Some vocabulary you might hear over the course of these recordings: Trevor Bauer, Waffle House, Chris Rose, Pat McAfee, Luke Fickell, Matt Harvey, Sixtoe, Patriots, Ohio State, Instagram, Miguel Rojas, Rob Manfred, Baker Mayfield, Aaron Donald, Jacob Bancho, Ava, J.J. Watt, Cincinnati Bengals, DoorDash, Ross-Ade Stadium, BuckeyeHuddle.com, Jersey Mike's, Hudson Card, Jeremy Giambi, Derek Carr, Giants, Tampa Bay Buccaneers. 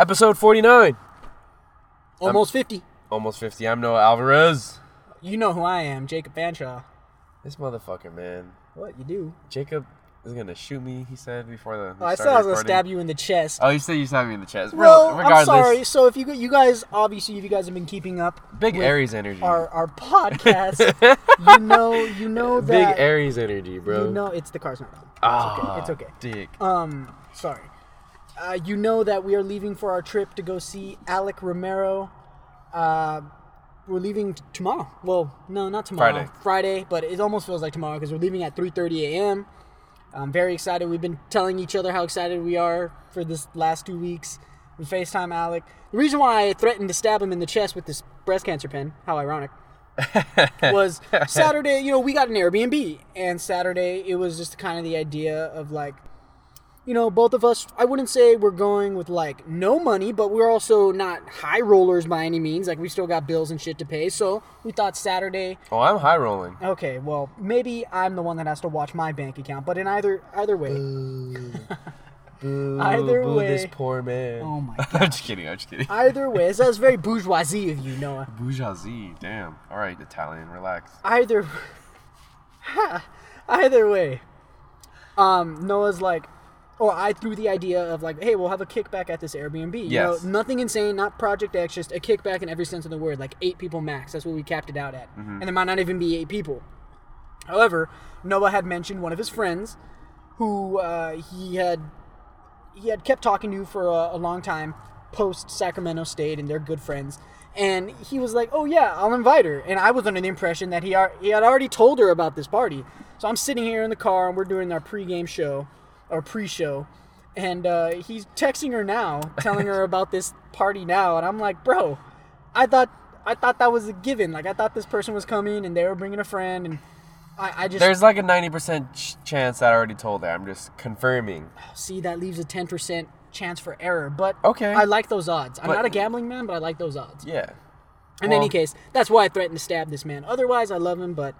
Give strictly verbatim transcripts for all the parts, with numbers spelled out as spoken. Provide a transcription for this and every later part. Episode forty-nine. Almost I'm, fifty. Almost fifty. I'm Noah Alvarez. You know who I am, Jacob Bancho. This motherfucker, man. What, you do? Jacob is going to shoot me, he said, before the oh, I said I was going to stab you in the chest. Oh, you said you stabbed me in the chest. Well, regardless. I'm sorry. So if you you guys, obviously, if you guys have been keeping up Big with Aries energy. Our, our podcast, you know you know that... Big Aries energy, bro. You know, it's the car's not on. Ah, it's okay. It's okay. Dick. Um, sorry. Uh, you know that we are leaving for our trip to go see Alec Romero. Uh, we're leaving t- tomorrow. Well, no, not tomorrow. Friday. Friday, but it almost feels like tomorrow because we're leaving at three thirty a.m. I'm very excited. We've been telling each other how excited we are for this last two weeks. We FaceTime Alec. The reason why I threatened to stab him in the chest with this breast cancer pen, how ironic, was Saturday, you know, we got an Airbnb. And Saturday, it was just kind of the idea of like, you know, both of us, I wouldn't say we're going with, like, no money, but we're also not high rollers by any means. Like, we still got bills and shit to pay, so we thought Saturday... Oh, I'm high rolling. Okay, well, maybe I'm the one that has to watch my bank account, but in either either way... Boo. Boo, either boo way... this poor man. Oh, my God. I'm just kidding, I'm just kidding. Either way, that was very bourgeoisie of you, Noah. Bourgeoisie, damn. All right, Italian, relax. Either... either way, um, Noah's like... Or I threw the idea of like, hey, we'll have a kickback at this Airbnb. Yes. You know, nothing insane, not Project X, just a kickback in every sense of the word, like eight people max. That's what we capped it out at. Mm-hmm. And there might not even be eight people. However, Noah had mentioned one of his friends who uh, he had he had kept talking to for a, a long time post-Sacramento State, and they're good friends. And he was like, oh, yeah, I'll invite her. And I was under the impression that he, are, he had already told her about this party. So I'm sitting here in the car, and we're doing our pregame show. Or pre-show, and uh, he's texting her now, telling her about this party now, and I'm like, bro, I thought I thought that was a given. Like, I thought this person was coming, and they were bringing a friend, and I, I just... There's like a ninety percent ch- chance that I already told her. I'm just confirming. See, that leaves a ten percent chance for error, but okay. I like those odds. I'm but, not a gambling man, but I like those odds. Yeah. In well, any case, that's why I threatened to stab this man. Otherwise, I love him, but...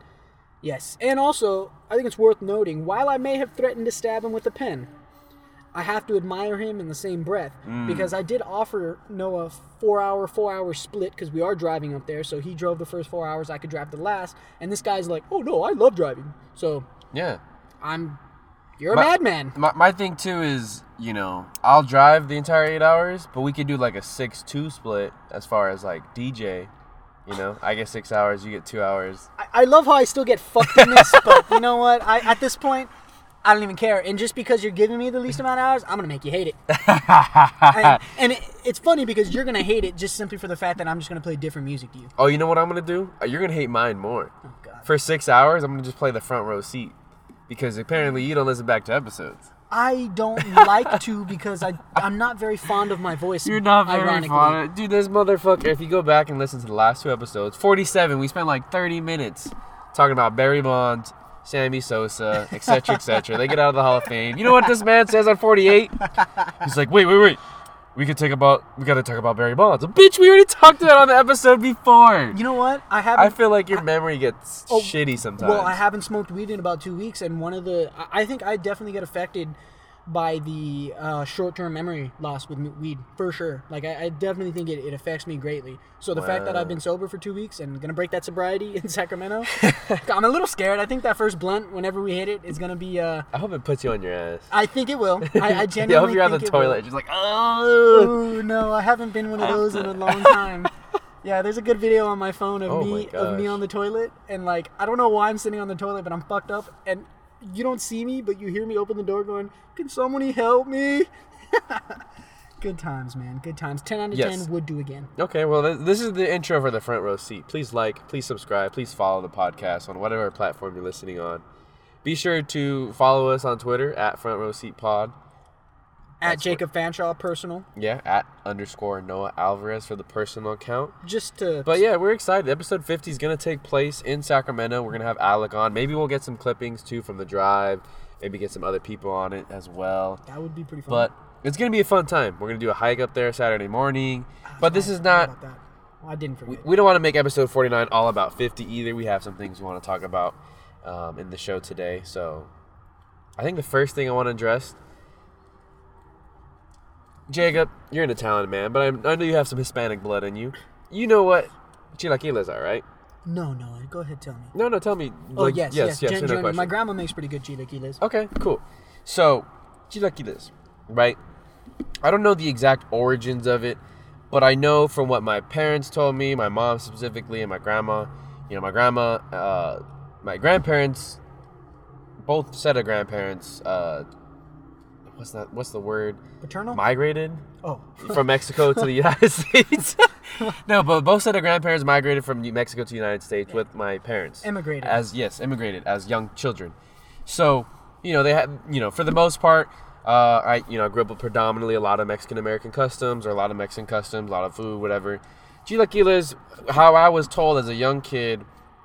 Yes, and also, I think it's worth noting, while I may have threatened to stab him with a pen, I have to admire him in the same breath, mm. because I did offer Noah a four-hour, four-hour split, because we are driving up there, so he drove the first four hours, I could drive the last, and this guy's like, oh, no, I love driving, so... Yeah. I'm... You're a my, madman. My, my thing, too, is, you know, I'll drive the entire eight hours, but we could do, like, a six two split, as far as, like, D J... You know, I get six hours, you get two hours. I, I love how I still get fucked in this, but you know what? I At this point, I don't even care. And just because you're giving me the least amount of hours, I'm going to make you hate it. I, and it, it's funny because you're going to hate it just simply for the fact that I'm just going to play different music to you. Oh, you know what I'm going to do? You're going to hate mine more. Oh, God. For six hours, I'm going to just play the front row seat because apparently you don't listen back to episodes. I don't like to because I, I'm not very fond of my voice. You're not very ironically. fond of it. Dude, this motherfucker, if you go back and listen to the last two episodes, forty-seven, we spent like thirty minutes talking about Barry Bonds, Sammy Sosa, et cetera, et cetera. They get out of the Hall of Fame. You know what this man says on forty-eight? He's like, wait, wait, wait. We could take about, we got to talk about Barry Bonds. Bitch, we already talked about it on the episode before. You know what? I haven't. I feel like your I, memory gets oh, shitty sometimes. Well, I haven't smoked weed in about two weeks, and one of the, I think I definitely get affected by the uh, short-term memory loss with weed, for sure. Like, I, I definitely think it, it affects me greatly. So the wow. fact that I've been sober for two weeks and going to break that sobriety in Sacramento, I'm a little scared. I think that first blunt, whenever we hit it, is going to be... Uh, I hope it puts you on your ass. I think it will. I, I genuinely think I hope you're on the toilet. Will. Just like, oh! Ooh, no, I haven't been one of those in a long time. Yeah, there's a good video on my phone of oh me of me on the toilet, and like, I don't know why I'm sitting on the toilet, but I'm fucked up, and... You don't see me, but you hear me open the door going, can somebody help me? Good times, man. Good times. ten out of yes. ten would do again. Okay, well, th- this is the intro for the front row seat. Please like, please subscribe, please follow the podcast on whatever platform you're listening on. Be sure to follow us on Twitter, at FrontRowSeatPod. At That's Jacob where, Fanshaw, personal. Yeah, at underscore Noah Alvarez for the personal account. Just to... But yeah, we're excited. Episode fifty is going to take place in Sacramento. We're going to have Alec on. Maybe we'll get some clippings, too, from the drive. Maybe get some other people on it as well. That would be pretty fun. But it's going to be a fun time. We're going to do a hike up there Saturday morning. That's but this is not... Well, I didn't forget. We, we don't want to make episode forty-nine all about fifty either. We have some things we want to talk about um, in the show today. So I think the first thing I want to address... Jacob, you're an Italian man, but I, I know you have some Hispanic blood in you. You know what chilaquiles are, right? No, no. Go ahead, tell me. No, no, tell me. Oh, like, yes, yes, yes. yes Gen- no my grandma makes pretty good chilaquiles. Okay, cool. So, chilaquiles, right? I don't know the exact origins of it, but I know from what my parents told me, my mom specifically, and my grandma. You know, my grandma, uh, my grandparents, both set of grandparents, uh, what's that? What's the word? Paternal? Migrated. Oh. From Mexico to the United States. No, but both set of grandparents migrated from Mexico to the United States yeah. with my parents. Immigrated. As yes, immigrated as young children. So, you know, they had, you know, for the most part, uh, I, you know, grew up with predominantly a lot of Mexican American customs or a lot of Mexican customs, a lot of food, whatever. Chilaquiles, how I was told as a young kid,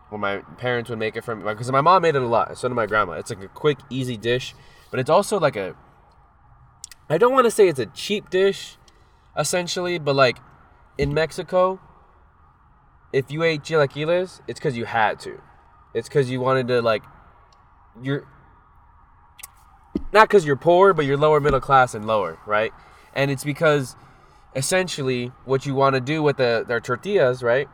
when my parents would make it for me, because my mom made it a lot, so did my grandma. It's like a quick, easy dish, but it's also like a, I don't want to say it's a cheap dish, essentially, but like in Mexico, if you ate chilaquiles, it's because you had to. It's because you wanted to, like, you're, not because you're poor, but you're lower middle class and lower, right? And it's because, essentially, what you want to do with the, their tortillas, right?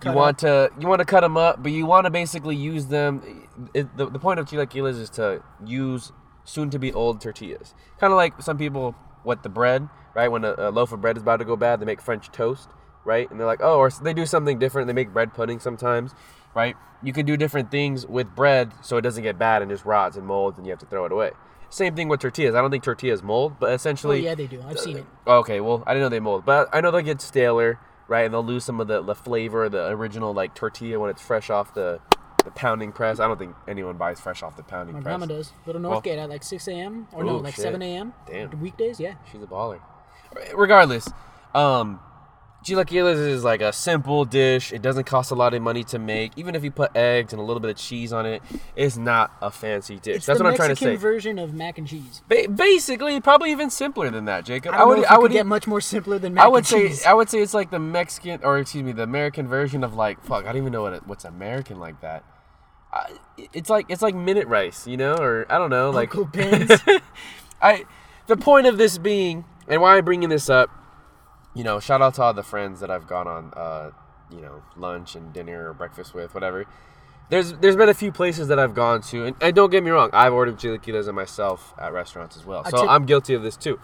Cut you want up. to you want to cut them up, but you want to basically use them. It, the, the point of chilaquiles is to use soon-to-be old tortillas. Kind of like some people with the bread, right? When a, a loaf of bread is about to go bad, they make French toast, right? And they're like, oh, or they do something different. They make bread pudding sometimes, right? You can do different things with bread so it doesn't get bad and just rots and molds and you have to throw it away. Same thing with tortillas. I don't think tortillas mold, but essentially... Oh, yeah, they do. I've uh, seen it. Okay, well, I didn't know they mold. But I know they'll get staler, right? And they'll lose some of the, the flavor, the original, like, tortilla when it's fresh off the, the pounding press. I don't think anyone buys fresh off the pounding My press. My grandma does. Go to Northgate well, at, like, six a.m. Or, ooh, no, like, shit. seven a.m. Damn. Weekdays, yeah. She's a baller. Regardless, um, chilaquiles is, like, a simple dish. It doesn't cost a lot of money to make. Even if you put eggs and a little bit of cheese on it, it's not a fancy dish. It's That's what Mexican I'm trying to say. It's the Mexican version of mac and cheese. Ba- basically, probably even simpler than that, Jacob. I, don't I would know if I would get much more simpler than mac I would and say, cheese. I would say it's like the Mexican, or excuse me, the American version of, like, fuck, I don't even know what it, what's American like that. I, it's like it's like minute rice, you know? Or, I don't know. Uncle like Ben's. I, the point of this being, and why I'm bringing this up, you know, shout out to all the friends that I've gone on, uh, you know, lunch and dinner or breakfast with, whatever. There's there's been a few places that I've gone to, and, and don't get me wrong, I've ordered chilaquiles myself at restaurants as well, so t- I'm guilty of this too.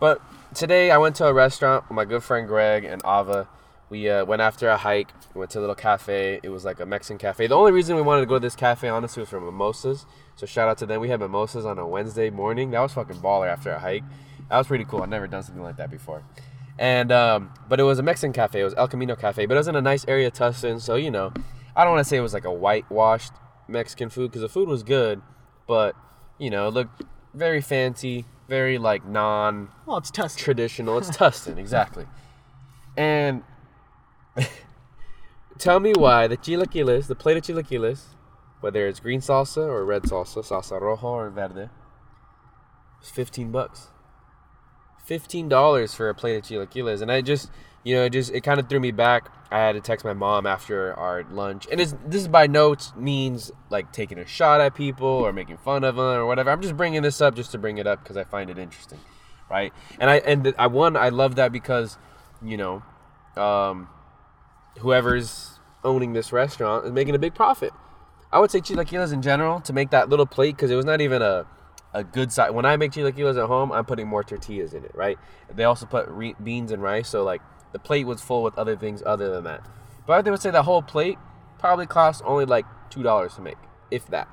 But today I went to a restaurant with my good friend Greg and Ava. We uh, went after a hike, we went to a little cafe. It was like a Mexican cafe. The only reason we wanted to go to this cafe, honestly, was for mimosas. So shout out to them. We had mimosas on a Wednesday morning. That was fucking baller after a hike. That was pretty cool. I've never done something like that before. And, um, but it was a Mexican cafe, it was El Camino Cafe, but it was in a nice area, Tustin, so, you know, I don't want to say it was like a whitewashed Mexican food, because the food was good, but, you know, it looked very fancy, very, like, non- Well, it's Tustin. Traditional, it's Tustin, exactly. And, tell me why the chilaquiles, the plate of chilaquiles, whether it's green salsa or red salsa, salsa rojo or verde, was fifteen bucks. fifteen dollars for a plate of chilaquiles, and I just, you know, it just, it kind of threw me back. I had to text my mom after our lunch, and it's, this is by no means, like, taking a shot at people or making fun of them or whatever. I'm just bringing this up just to bring it up because I find it interesting, right? And I, and I, one, I love that because, you know, um, whoever's owning this restaurant is making a big profit. I would say chilaquiles in general, to make that little plate, because it was not even a... a good side. When I make chilaquiles at home, I'm putting more tortillas in it, right? They also put re- beans and rice, so, like, the plate was full with other things other than that. But I would say the whole plate probably cost only, like, two dollars to make, if that,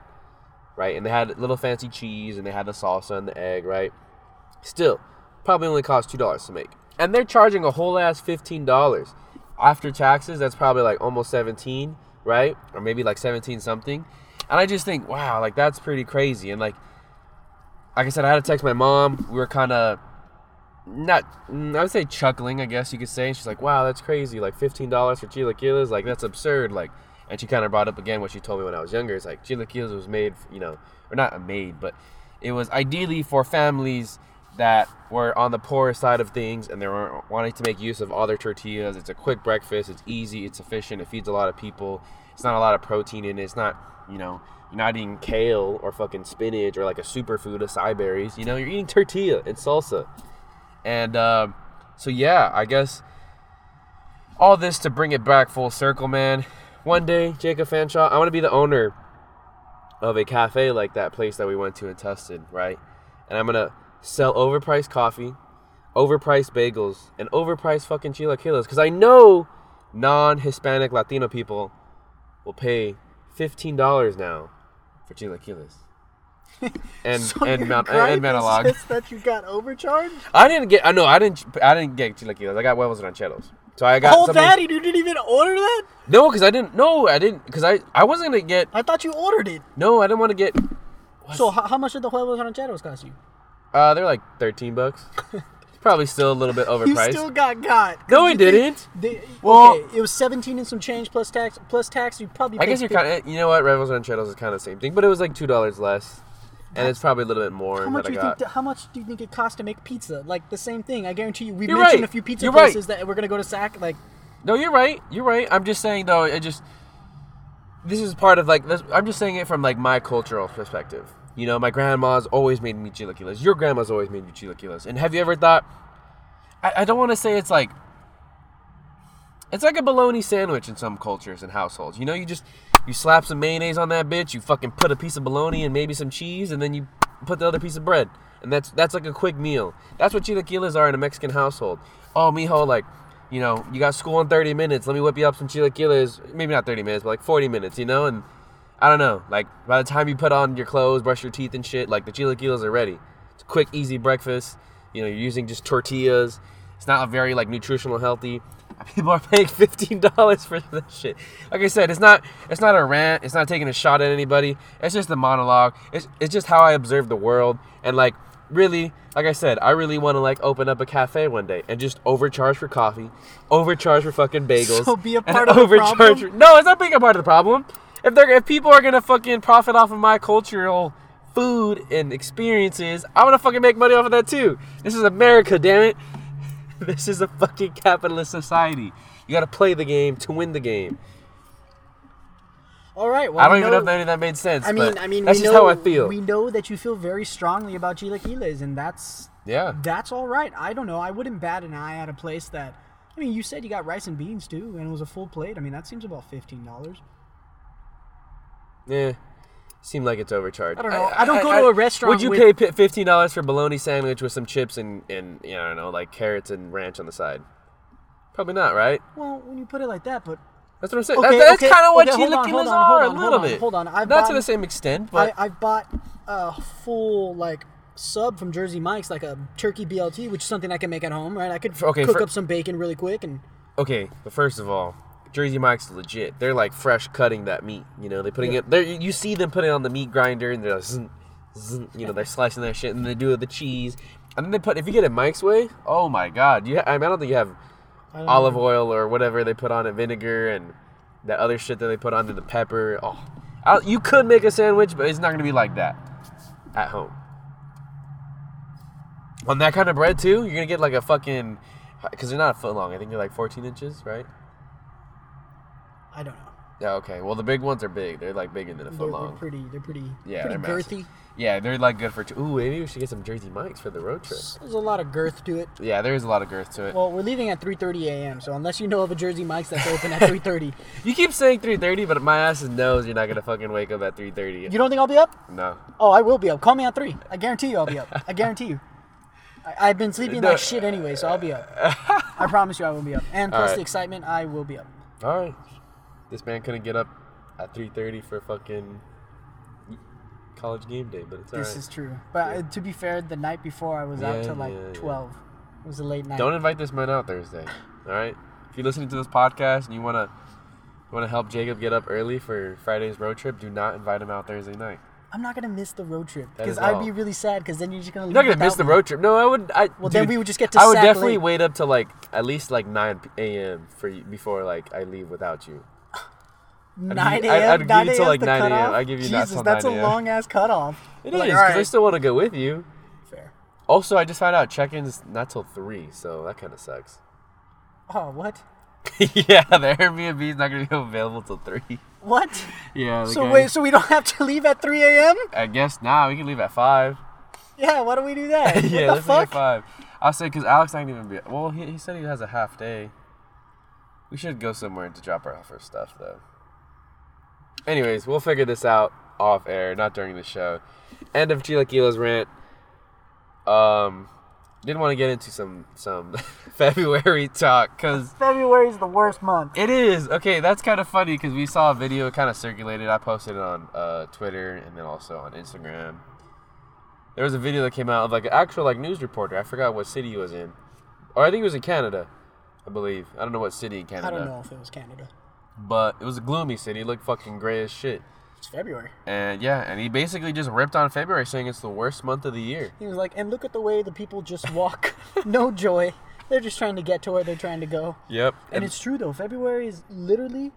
right? And they had little fancy cheese, and they had the salsa and the egg, right? Still, probably only cost two dollars to make. And they're charging a whole-ass fifteen dollars. After taxes, that's probably, like, almost seventeen dollars, right? Or maybe, like, seventeen something. And I just think, wow, like, that's pretty crazy. And, like, Like I said, I had to text my mom. We were kind of not, I would say chuckling, I guess you could say. And she's like, wow, that's crazy. Like, fifteen dollars for chilaquiles? Like, that's absurd. Like, and she kind of brought up again what she told me when I was younger. It's like, chilaquiles was made, you know, or not made, but it was ideally for families that were on the poorer side of things and they were wanting to make use of all their tortillas. It's a quick breakfast. It's easy. It's efficient. It feeds a lot of people. It's not a lot of protein in it. It's not, you know, you're not eating kale or fucking spinach or like a superfood acai berries. You know, you're eating tortilla and salsa. And uh, so, yeah, I guess all this to bring it back full circle, man. One day, Jacob Fanshaw, I want to be the owner of a cafe like that place that we went to in Tustin, right? And I'm going to sell overpriced coffee, overpriced bagels, and overpriced fucking chilaquiles. Because I know non-Hispanic Latino people will pay fifteen dollars now for chilaquiles. And so and Mount and Manalog. That you got overcharged? I didn't get. I know I didn't. I didn't get chilaquiles. I got huevos rancheros. So I got. Oh, daddy, you didn't even order that? No, because I didn't. No, I didn't. Because I, I wasn't gonna get. I thought you ordered it. No, I didn't want to get. What? So how, how much did the huevos rancheros cost you? Uh, they're like thirteen bucks. Probably still a little bit overpriced. You still got got. No, I didn't. They, well, okay, it was seventeen and some change plus tax. Plus tax, you probably. I guess you're kind of. You know what? Huevos rancheros is kind of the same thing, but it was like two dollars less. And it's probably a little bit more. How much, that I got. Th- how much do you think it costs to make pizza? Like, the same thing. I guarantee you, we've you're mentioned right. a few pizza you're places right. that we're going to go to Sac. Like, no, you're right. You're right. I'm just saying, though, it just... This is part of, like... I'm just saying it from, like, my cultural perspective. You know, my grandma's always made me chilaquiles. Your grandma's always made me chilaquiles. And have you ever thought... I, I don't want to say it's, like... It's like a bologna sandwich in some cultures and households. You know, you just... You slap some mayonnaise on that bitch, you fucking put a piece of bologna and maybe some cheese, and then you put the other piece of bread. And that's that's like a quick meal. That's what chilaquiles are in a Mexican household. Oh, mijo, like, you know, you got school in thirty minutes, let me whip you up some chilaquiles. Maybe not thirty minutes, but like forty minutes, you know? And I don't know, like, by the time you put on your clothes, brush your teeth and shit, like, the chilaquiles are ready. It's a quick, easy breakfast. You know, you're using just tortillas. It's not very, like, nutritional healthy. People are paying fifteen dollars for that shit. Like I said, it's not it's not a rant. It's not taking a shot at anybody. It's just a monologue. It's it's just how I observe the world. And, like, really, like I said, I really want to, like, open up a cafe one day and just overcharge for coffee, overcharge for fucking bagels. So be a part of overcharge the problem? For, no, it's not being a part of the problem. If they're if people are going to fucking profit off of my cultural food and experiences, I'm going to fucking make money off of that, too. This is America, damn it. This is a fucking capitalist society. You gotta play the game to win the game. All right. Well, I don't we even know, know if any of that made sense. I mean, but I mean, that's we just know, how I feel. We know that you feel very strongly about chilaquiles, and that's yeah, that's all right. I don't know. I wouldn't bat an eye at a place that. I mean, you said you got rice and beans too, and it was a full plate. I mean, that seems about fifteen dollars. Yeah. Seemed like it's overcharged. I don't know. I, I don't go I, to a restaurant. Would you with... pay fifteen dollars for a bologna sandwich with some chips and, and you know, I don't know, like carrots and ranch on the side? Probably not, right? Well, when you put it like that, but... That's what I'm saying. Okay, that's okay, that's kind of what okay, chilaquiles are, a little bit. Hold on, hold on. I've not bought, to the same extent, but... I, I bought a full, like, sub from Jersey Mike's, like a turkey B L T, which is something I can make at home, right? I could okay, cook for... up some bacon really quick and... Okay, but first of all... Jersey Mike's legit. They're like fresh cutting that meat. You know, they're putting yeah. it. They're, you see them putting it on the meat grinder, and they're like, zzz, zzz, you know, they're slicing that shit, and they do it with the cheese. And then they put. If you get it Mike's way, oh my god, you. Ha- I, mean, I don't think you have olive know. oil or whatever they put on it, vinegar, and that other shit that they put on to the pepper. Oh, I, you could make a sandwich, but it's not gonna be like that at home. On that kind of bread too, you're gonna get like a fucking because they're not a foot long. I think they're like fourteen inches, right? I don't know. Yeah, okay. Well, the big ones are big. They're, like, bigger than a foot they're, long. They're pretty, they're pretty, yeah, pretty they're girthy. Massive. Yeah, they're, like, good for... T- Ooh, maybe we should get some Jersey Mike's for the road trip. There's a lot of girth to it. Yeah, there is a lot of girth to it. Well, we're leaving at three thirty a.m., so unless you know of a Jersey Mike's that's open at three thirty. You keep saying three thirty, but my ass knows you're not going to fucking wake up at three thirty. You don't think I'll be up? No. Oh, I will be up. Call me at three. I guarantee you I'll be up. I guarantee you. I- I've been sleeping no. like shit anyway, so I'll be up. I promise you I will be up. And plus right. the excitement, I will be up. All right. This man couldn't get up at three thirty for fucking college game day, but it's all this right. This is true. But yeah. to be fair, the night before I was yeah, out till like yeah, twelve. Yeah. It was a late night. Don't invite this man out Thursday, all right? If you're listening to this podcast and you want to want to help Jacob get up early for Friday's road trip, do not invite him out Thursday night. I'm not going to miss the road trip because I'd be really sad because then you're just going to leave. You're not going to miss the road trip. No, I would. I, well, dude, then we would just get to I would Sac definitely late. Wait up till like at least like nine a.m. for you, before like I leave without you. nine a.m. I'd give you till like nine a.m. I give you Jesus, that's a long ass cutoff. It is because I still want to go with you. Fair. Also, I just found out check-ins not till three, so that kind of sucks. Oh, what? Yeah, the Airbnb is not going to be available till three. What? Yeah. So guy, wait, so we don't have to leave at three a.m.? I guess not. Nah, we can leave at five. Yeah, why don't we do that? Yeah, what the let's fuck? Leave at five. I say because Alec's not even be. Well, he he said he has a half day. We should go somewhere to drop our first stuff though. Anyways, we'll figure this out off air, not during the show. End of Chilaquila's rant. Um, didn't want to get into some some February talk because February's the worst month. It is. Okay, that's kind of funny because we saw a video kind of circulated. I posted it on uh, Twitter and then also on Instagram. There was a video that came out of like an actual like news reporter. I forgot what city he was in, or I think it was in Canada. I believe. I don't know what city in Canada. I don't know if it was Canada. But it was a gloomy city. It looked fucking gray as shit. It's February. And yeah, and he basically just ripped on February saying it's the worst month of the year. He was like, and look at the way the people just walk. No joy. They're just trying to get to where they're trying to go. Yep. And, and it's true though. February is literally,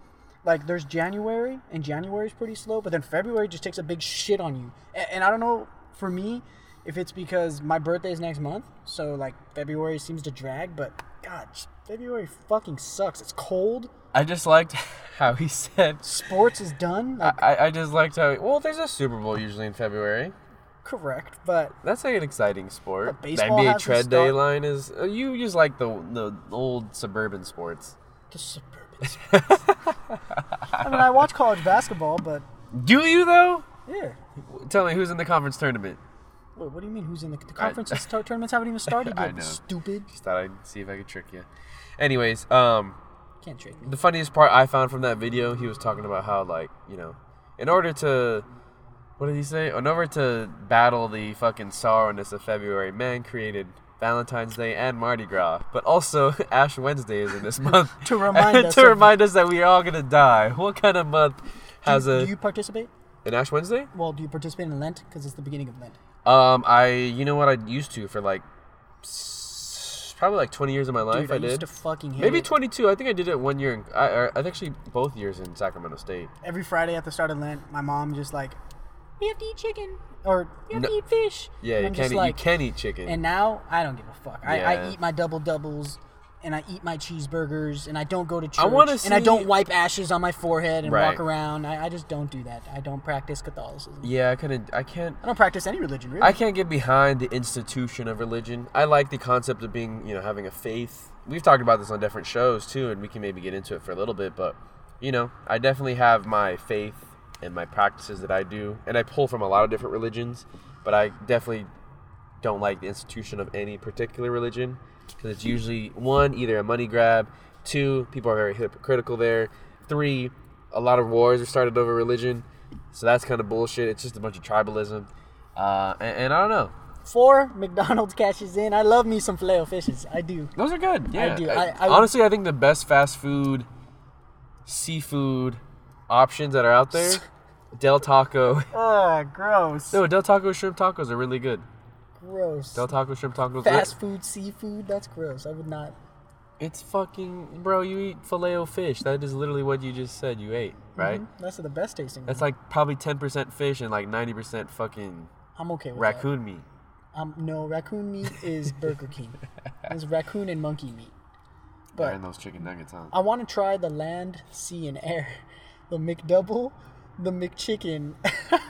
like there's January, and January's pretty slow, but then February just takes a big shit on you. And, and I don't know, for me, if it's because my birthday is next month, so like February seems to drag, but God, February fucking sucks. It's cold. I just liked how he said sports is done. Like, I, I just liked how he, well, there's a Super Bowl usually in February. Correct, but that's like an exciting sport. The N B A tread deadline is you just like the the old suburban sports. The suburban sports. I mean, I watch college basketball, but do you though? Yeah. Tell me who's in the conference tournament. Wait, what do you mean who's in the, the conference? I, start, tournaments haven't even started yet. I know. Stupid. Just thought I'd see if I could trick you. Anyways, um, can't trick me. The funniest part I found from that video, he was talking about how, like, you know, in order to, what did he say? In order to battle the fucking sorrowness of February, man created Valentine's Day and Mardi Gras, but also Ash Wednesday is in this month to remind us to remind us that we are all gonna die. What kind of month has do, a? Do you participate in Ash Wednesday? Well, do you participate in Lent because it's the beginning of Lent? Um, I, you know what I used to for like, probably like twenty years of my life. Dude, I, I used did. to fucking hate Maybe it. twenty-two. I think I did it one year. In, I, or, I think actually both years in Sacramento State. Every Friday at the start of Lent, my mom just like, we have to eat chicken or you have no. to eat fish. Yeah, and you I'm can't eat, like, you can eat chicken. And now I don't give a fuck. I, yeah. I eat my double doubles and I eat my cheeseburgers and I don't go to church. I want to see. And I don't wipe ashes on my forehead and right. walk around. I, I just don't do that. I don't practice Catholicism. Yeah, I couldn't. I can't. I don't practice any religion, really. I can't get behind the institution of religion. I like the concept of being, you know, having a faith. We've talked about this on different shows, too, and we can maybe get into it for a little bit. But, you know, I definitely have my faith and my practices that I do. And I pull from a lot of different religions. But I definitely don't like the institution of any particular religion. Because it's usually, one, either a money grab, two, people are very hypocritical there, three, a lot of wars are started over religion, so that's kind of bullshit. It's just a bunch of tribalism, uh, and, and I don't know. Four, McDonald's cashes in. I love me some filet fishes. I do. Those are good. Yeah, I do. I, I, honestly, I think the best fast food, seafood options that are out there, Del Taco. Ugh, gross. No, Del Taco shrimp tacos are really good. Gross. Del Taco shrimp tacos. Fast food, seafood, that's gross. I would not. It's fucking, bro, you eat filet fish. That is literally what you just said you ate, right? Mm-hmm. That's the best tasting. That's like probably ten percent fish and like ninety percent fucking I'm okay with raccoon that. meat. Um, no, raccoon meat is Burger King. It's raccoon and monkey meat. But and those chicken nuggets, huh? I want to try the land, sea, and air. The McDouble. The McChicken.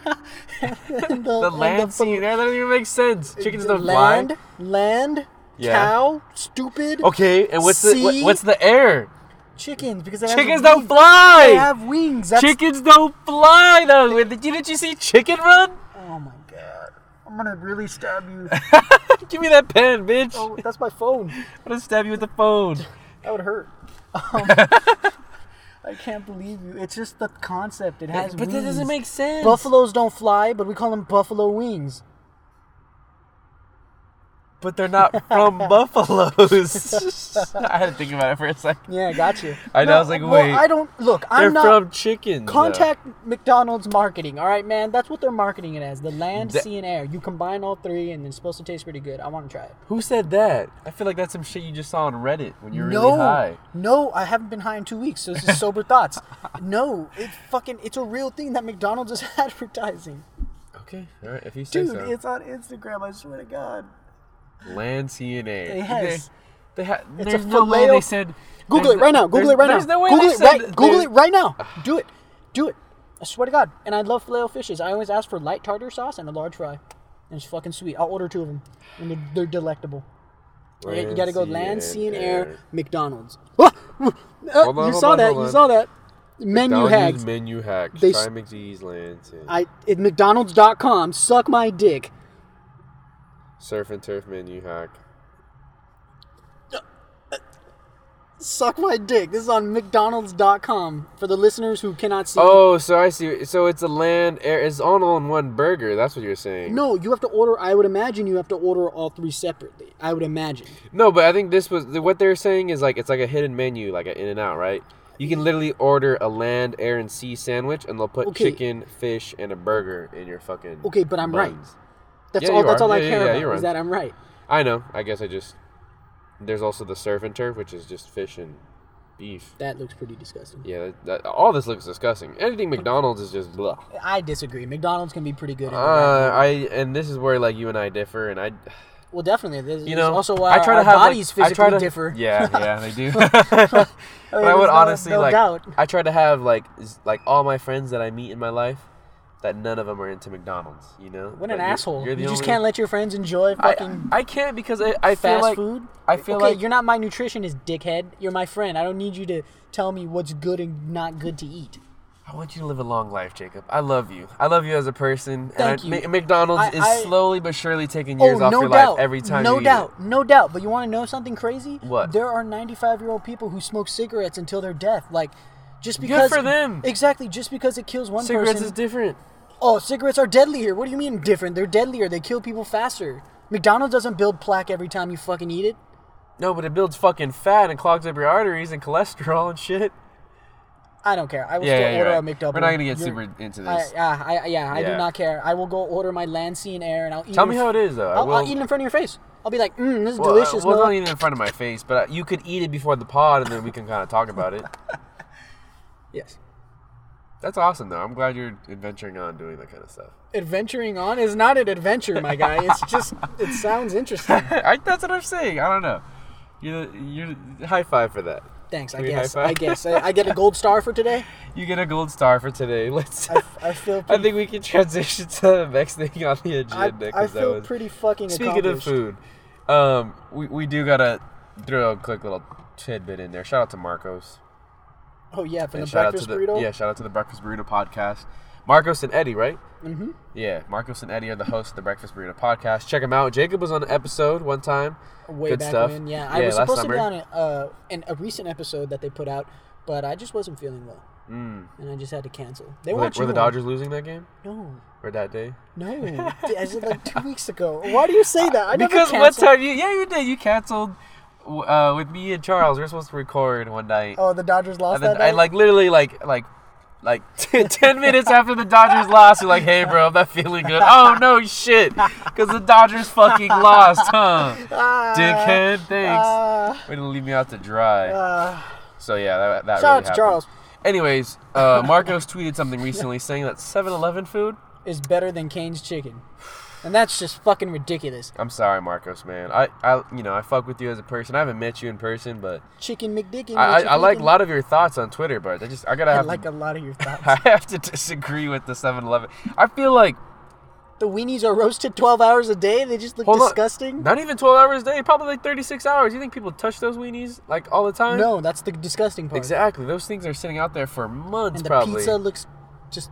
the, the land scene. Pol- that doesn't even make sense. Chickens don't fly. Land, land, yeah. Cow, stupid. Okay, and what's sea, the what, what's the air? Chickens, because they chickens have don't wings. fly. They have wings. That's chickens don't fly though. Did you, did you see Chicken Run? Oh my God, I'm gonna really stab you. Give me that pen, bitch. Oh, that's my phone. I'm gonna stab you with the phone. That would hurt. Um, I can't believe you. It's just the concept. It has but wings. But that doesn't make sense. Buffaloes don't fly, but we call them buffalo wings. But they're not from buffaloes. I had to think about it for a second. Yeah, got you. I, no, I was like, well, wait. I don't... Look, I'm not... They're from chickens. Contact though. McDonald's marketing, all right, man? That's what they're marketing it as. The land, that, sea, and air. You combine all three, and it's supposed to taste pretty good. I want to try it. Who said that? I feel like that's some shit you just saw on Reddit when you were no, really high. No, I haven't been high in two weeks, so this is sober thoughts. No, it fucking... It's a real thing that McDonald's is advertising. Okay, all right, if you say Dude, so. Dude, it's on Instagram, I swear to God. Land, sea, and air. It has. They, they ha- there's no way they said. Google it right now. Google it right now. There's no way they said. Google it right now. Do it. Do it. I swear to God. And I love filet fishes. I always ask for light tartar sauce and a large fry. And it's fucking sweet. I'll order two of them. And they're, they're delectable. Right? You got to go land, sea, and air. air. McDonald's. Oh, oh, hold on, you hold saw on, that. You on. saw that. Menu hacks. Menu hacks. They, Try McD's lands. And I at McDonald's dot com. Suck my dick. Surf and turf menu hack. Suck my dick. This is on McDonald's dot com for the listeners who cannot see. Oh, so I see. So it's a land, air. It's all on one burger. That's what you're saying. No, you have to order. I would imagine you have to order all three separately. I would imagine. No, but I think this was what they're saying is like it's like a hidden menu, like an In-N-Out, right? You can literally order a land, air, and sea sandwich, and they'll put okay. chicken, fish, and a burger in your fucking. Okay, but I'm buns. right. That's yeah, all. That's are. all yeah, I yeah, care yeah, about yeah, is that I'm right. I know. I guess I just. There's also the surf and turf, which is just fish and beef. That looks pretty disgusting. Yeah, that, that, all this looks disgusting. Anything McDonald's is just blah. I disagree. McDonald's can be pretty good. At uh, I and this is where like you and I differ, and I. Well, definitely. This, you know, also why our bodies like, physically to, differ. Yeah, yeah, they do. But I would honestly no like. Doubt. I try to have like like all my friends that I meet in my life. That none of them are into McDonald's, you know. What an you're, asshole! You're you just can't let your friends enjoy fucking. I, I can't because I, I fast feel like, food. I feel okay, like you're not my nutritionist, dickhead. You're my friend. I don't need you to tell me what's good and not good to eat. I want you to live a long life, Jacob. I love you. I love you as a person. Thank and I, you. M- McDonald's I, I, is slowly but surely taking years oh, off no your doubt. life every time. No you doubt, eat it. no doubt. But you want to know something crazy? What? There are ninety-five-year-old people who smoke cigarettes until their death. Like, just because. Good for them. Exactly. Just because it kills one cigarettes person. Cigarettes is different. Oh, cigarettes are deadlier. What do you mean different? They're deadlier. They kill people faster. McDonald's doesn't build plaque every time you fucking eat it. No, but it builds fucking fat and clogs up your arteries and cholesterol and shit. I don't care. I will yeah, still yeah, order right. a McDouble. We're not going to get You're, super into this. I, uh, I, yeah, yeah, I do not care. I will go order my land, sea, and air, and I'll eat Tell me f- how it is, though. I'll, I'll eat it in front of your face. I'll be like, mmm, this is well, delicious. Uh, well, no. not even in front of my face, but you could eat it before the pod, and then we can kind of talk about it. Yes. That's awesome, though. I'm glad you're adventuring on doing that kind of stuff. Adventuring on is not an adventure, my guy. It's just, it sounds interesting. I, that's what I'm saying. I don't know. You're, you're, high five for that. Thanks, I guess, I guess. I guess. I get a gold star for today? You get a gold star for today. Let's. I, I feel pretty, I think we can transition to the next thing on the agenda. I, I feel was, pretty fucking Speaking of food, um, we, we do got to throw a quick little tidbit in there. Shout out to Marcos. Oh, yeah, from and the Breakfast the, Burrito? Yeah, shout out to the Breakfast Burrito podcast. Marcos and Eddie, right? Mm-hmm. Yeah, Marcos and Eddie are the hosts of the Breakfast Burrito podcast. Check them out. Jacob was on an episode one time. Way Good back stuff. when, yeah. I yeah, was supposed summer. to be on a, uh, in a recent episode that they put out, but I just wasn't feeling well. Mm. And I just had to cancel. They Were, were the Dodgers losing that game? No. Or that day? No. As in like two weeks ago. Why do you say that? I because never canceled. One time, you, yeah, you did. You canceled. Uh, with me and Charles, we were supposed to record one night. Oh, the Dodgers lost that night? I like literally like like like t- ten minutes after the Dodgers lost, you're like, "Hey, bro, I'm not feeling good." Oh no, shit, because the Dodgers fucking lost, huh? Uh, Dickhead, thanks. Uh, Way to leave me out to dry. Uh, so yeah, that that. Shout really out to happened. Charles. Anyways, uh, Marcos tweeted something recently saying that seven eleven food is better than Canes chicken. And that's just fucking ridiculous. I'm sorry, Marcos, man. I, I, you know, I fuck with you as a person. I haven't met you in person, but Chicken McDicken. I, I, I like a lot of your thoughts on Twitter, but I just, I gotta. I have like to, a lot of your thoughts. I have to disagree with the seven eleven. I feel like the weenies are roasted twelve hours a day. They just look Hold disgusting. On. Not even twelve hours a day. Probably like thirty-six hours. You think people touch those weenies like all the time? No, that's the disgusting part. Exactly. Those things are sitting out there for months. And the probably. pizza looks just.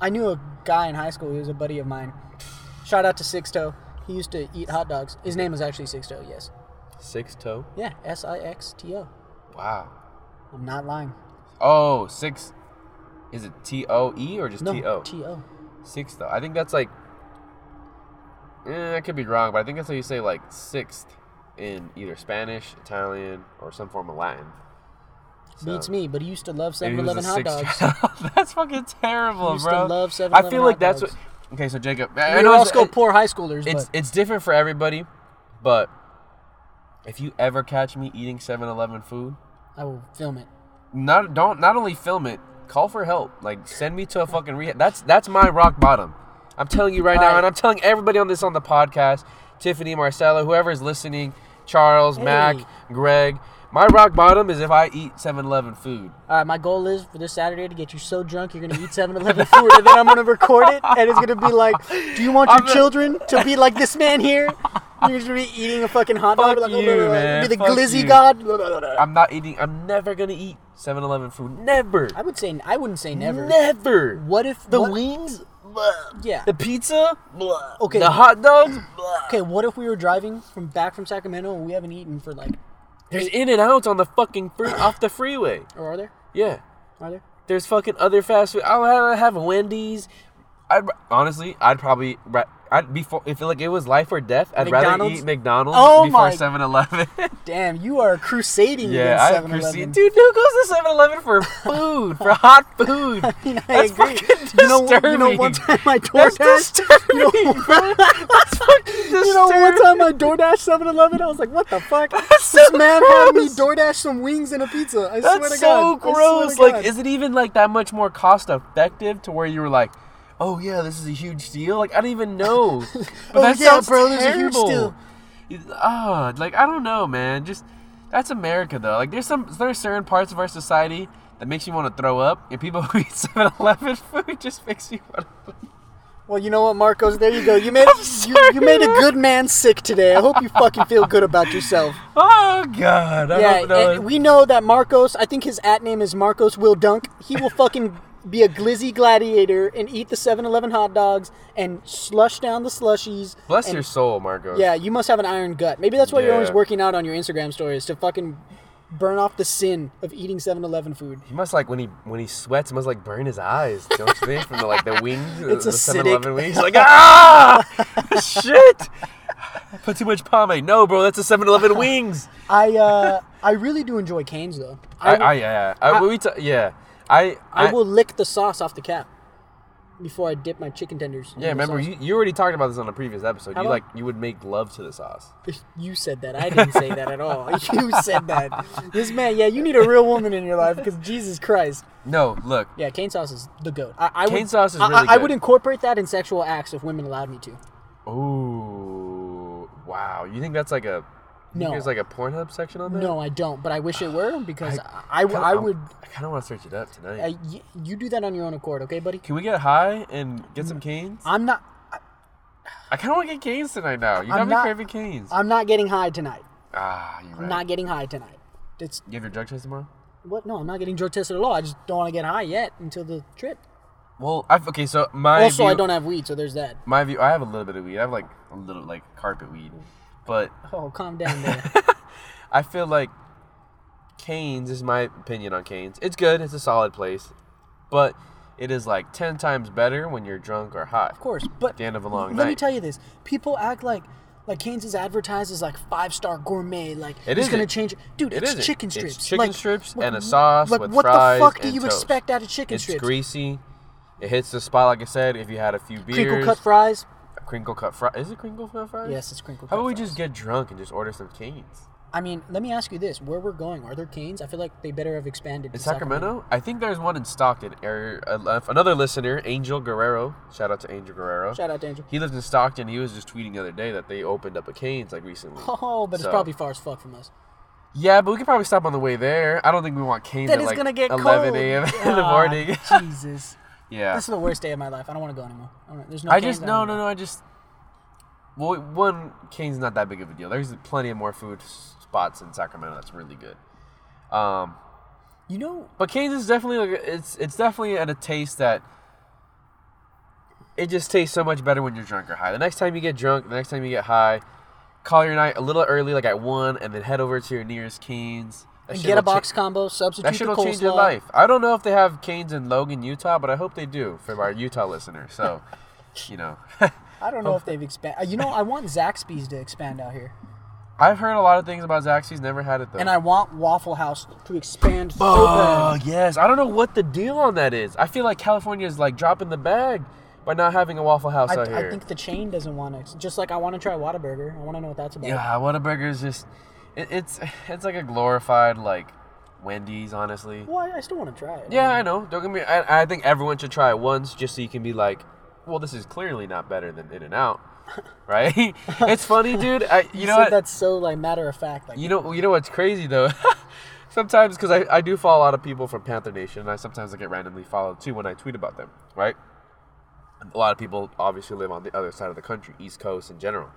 I knew a guy in high school. He was a buddy of mine. Shout out to Sixtoe. He used to eat hot dogs. His name was actually Sixtoe, yes. Sixtoe? Yeah, S I X T O. Wow. I'm not lying. Oh, six. Is it T O E or just no, T O? T O. Sixtoe. I think that's like. Eh, I could be wrong, but I think that's how you say like sixth in either Spanish, Italian, or some form of Latin. So. Beats me, but he used to love seven eleven hot dogs. That's fucking terrible, he used bro. To love seven eleven I feel like that's dogs. what. Okay, so Jacob, I know it's go poor high schoolers. It's but. it's different for everybody, but if you ever catch me eating seven eleven food, I will film it. Not don't not only film it, call for help. Like send me to a fucking rehab. That's that's my rock bottom. I'm telling you right All now, right. and I'm telling everybody on this on the podcast, Tiffany, Marcella, whoever is listening, Charles, hey. Mac, Greg. My rock bottom is if I eat seven eleven food. All right, my goal is for this Saturday to get you so drunk you're going to eat seven eleven food, and then I'm going to record it, and it's going to be like, do you want your I'm children a- to be like this man here? You're just gonna be eating a fucking hot dog. Fuck you, man. Be the glizzy god. I'm not eating. I'm never gonna eat seven eleven food. Never. I would say. I wouldn't say never. Never. What if the what? wings? Yeah. The pizza? Okay. The hot dogs? Okay, what if we were driving from back from Sacramento and we haven't eaten for like... There's In-N-Out on the fucking... Free, off the freeway. Or are there? Yeah. Are there? There's fucking other fast food. I'll have, I'll have Wendy's. I'd, honestly, I'd probably... I'd before, if it, like, it was life or death, I'd McDonald's? rather eat McDonald's oh before seven eleven. Damn, you are crusading yeah, against seven eleven. Crusade. Dude, who goes to seven eleven for food? For hot food? I mean, I That's agree. Fucking you know, you know, one time I DoorDash... That's disturbing, you know, That's fucking disturbing. You know, one time I DoorDash seven eleven, I was like, what the fuck? That's so this man gross. Had me DoorDash some wings and a pizza. I That's swear to so God. That's so gross. Like, God. Is it even, like, that much more cost-effective to where you were like... Oh yeah, this is a huge deal. Like I don't even know, but oh, that yeah, sounds bro, terrible. Ah, oh, like I don't know, man. Just that's America though. Like there's some there's certain parts of our society that makes you want to throw up, and people who eat seven eleven food just makes you want to. Well, you know what, Marcos? There you go. You made sorry, you, you made a good man sick today. I hope you fucking feel good about yourself. Oh God. I yeah, hope no and one... we know that Marcos. I think his at name is Marcos Wildunk. He will fucking. Be a glizzy gladiator and eat the seven eleven hot dogs and slush down the slushies. Bless and, your soul, Marcos. Yeah, you must have an iron gut. Maybe that's why yeah. you're always working out on your Instagram stories, to fucking burn off the sin of eating seven eleven food. He must, like, when he when he sweats, he must, like, burn his eyes, don't you think? From, the, like, the wings, it's the seven eleven wings. He's like, ah! Shit! I put too much pomade. No, bro, that's a seven eleven wings. I, uh, I really do enjoy Canes, though. I, I, I yeah. I, I, we t- yeah. I, I I will lick the sauce off the cap before I dip my chicken tenders. Yeah, remember you, you already talked about this on a previous episode. How you like you would make love to the sauce. You said that. I didn't say that at all. You said that. This man, yeah, you need a real woman in your life because Jesus Christ. No, look. Yeah, cane sauce is the goat. I, I cane would, sauce is really I, good. I would incorporate that in sexual acts if women allowed me to. Oh wow! You think that's like a. No. There's like a Pornhub section on there? No, I don't, but I wish it were because I, I, I, I would... I kind of want to search it up tonight. I, you, you do that on your own accord, okay, buddy? Can we get high and get some Canes? I'm not... I, I kind of want to get Canes tonight now. You got me craving Canes. I'm not getting high tonight. Ah, you're right. I'm not getting high tonight. It's, you have your drug test tomorrow? What? No, I'm not getting drug tested at all. I just don't want to get high yet until the trip. Well, I've, okay, so my Also, view, I don't have weed, so there's that. My view... I have a little bit of weed. I have like a little, like, carpet weed. But oh, calm down, man. I feel like Canes is my opinion on Canes. It's good. It's a solid place, but it is like ten times better when you're drunk or high. Of course, but at the end of a long let night. Let me tell you this: people act like like Canes is advertised as like five star gourmet. Like it is going to change, dude. It it's isn't. chicken strips. It's chicken like, strips like, and a sauce like, with what fries the fuck do you toast. expect out of chicken it's strips? It's greasy. It hits the spot, like I said. If you had a few beers, crinkle cut fries. Crinkle cut fries. Is it crinkle cut fries? Yes, it's crinkle cut fries. How about we fries. just get drunk and just order some Canes? I mean, let me ask you this. Where we're going, are there Canes? I feel like they better have expanded. In to Sacramento? Sacramento? I think there's one in Stockton. Another listener, Angel Guerrero. Shout out to Angel Guerrero. Shout out to Angel. He lives in Stockton. He was just tweeting the other day that they opened up a Canes like recently. Oh, but so. It's probably far as fuck from us. Yeah, but we could probably stop on the way there. I don't think we want Canes that at like gonna get eleven a.m. Ah, in the morning. Jesus. Yeah. This is the worst day of my life. I don't want to go anymore. I don't, there's no I Canes just, no, no, no, I just, well, one, Canes not that big of a deal. There's plenty of more food spots in Sacramento that's really good. Um, you know. But Canes is definitely, like, it's it's definitely at a taste that, it just tastes so much better when you're drunk or high. The next time you get drunk, the next time you get high, call your night a little early, like at one, and then head over to your nearest Canes. That and get a box cha- combo, substitute the coleslaw. That shit will change your life. I don't know if they have Canes in Logan, Utah, but I hope they do for our Utah listeners. So, you know. I don't know if they've expanded. You know, I want Zaxby's to expand out here. I've heard a lot of things about Zaxby's, never had it though. And I want Waffle House to expand. Oh, so yes. I don't know what the deal on that is. I feel like California is like dropping the bag by not having a Waffle House I, out here. I think the chain doesn't want to. Just like I want to try Whataburger. I want to know what that's about. Yeah, Whataburger is just... It, it's it's like a glorified like Wendy's, honestly. Well, I, I still want to try it. Yeah, I, mean, I know. Don't get me. I, I think everyone should try it once, just so you can be like, well, this is clearly not better than In-N-Out, right? It's funny, dude. I, you, you know said what? That's so like matter of fact. Like, you know, you know what's crazy though. Sometimes, because I, I do follow a lot of people from Panther Nation, and I sometimes I get randomly followed too when I tweet about them, right? A lot of people obviously live on the other side of the country, East Coast in general.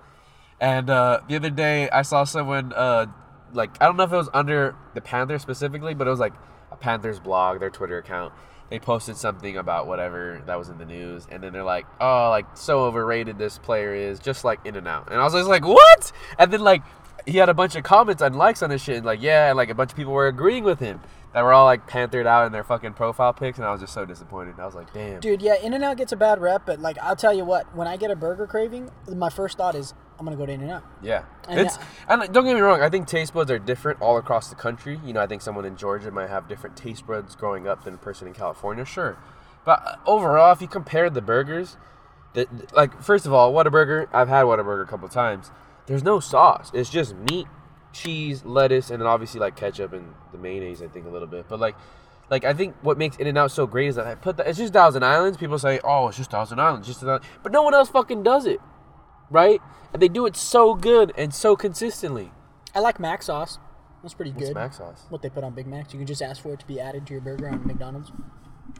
And uh, the other day, I saw someone, uh, like, I don't know if it was under the Panthers specifically, but it was like a Panthers blog, their Twitter account. They posted something about whatever that was in the news, and then they're like, oh, like, so overrated this player is, just like In-N-Out. And I was just like, what? And then, like, he had a bunch of comments and likes on his shit, and like, yeah, and like a bunch of people were agreeing with him that were all like panthered out in their fucking profile pics, and I was just so disappointed. I was like, damn. Dude, yeah, In-N-Out gets a bad rep, but like, I'll tell you what, when I get a burger craving, my first thought is, I'm going to go to In-N-Out. Yeah. And it's, and don't get me wrong, I think taste buds are different all across the country. You know, I think someone in Georgia might have different taste buds growing up than a person in California, sure. But overall, if you compare the burgers, the, the, like, first of all, Whataburger, I've had Whataburger a couple times. There's no sauce. It's just meat, cheese, lettuce, and then obviously, like, ketchup and the mayonnaise, I think, a little bit. But, like, like I think what makes In-N-Out so great is that I put that, it's just Thousand Islands. People say, oh, it's just Thousand Islands, just Thousand Islands. But no one else fucking does it. Right? And they do it so good and so consistently. I like Mac sauce. That's pretty good. What's Mac sauce? What they put on Big Macs. You can just ask for it to be added to your burger on McDonald's.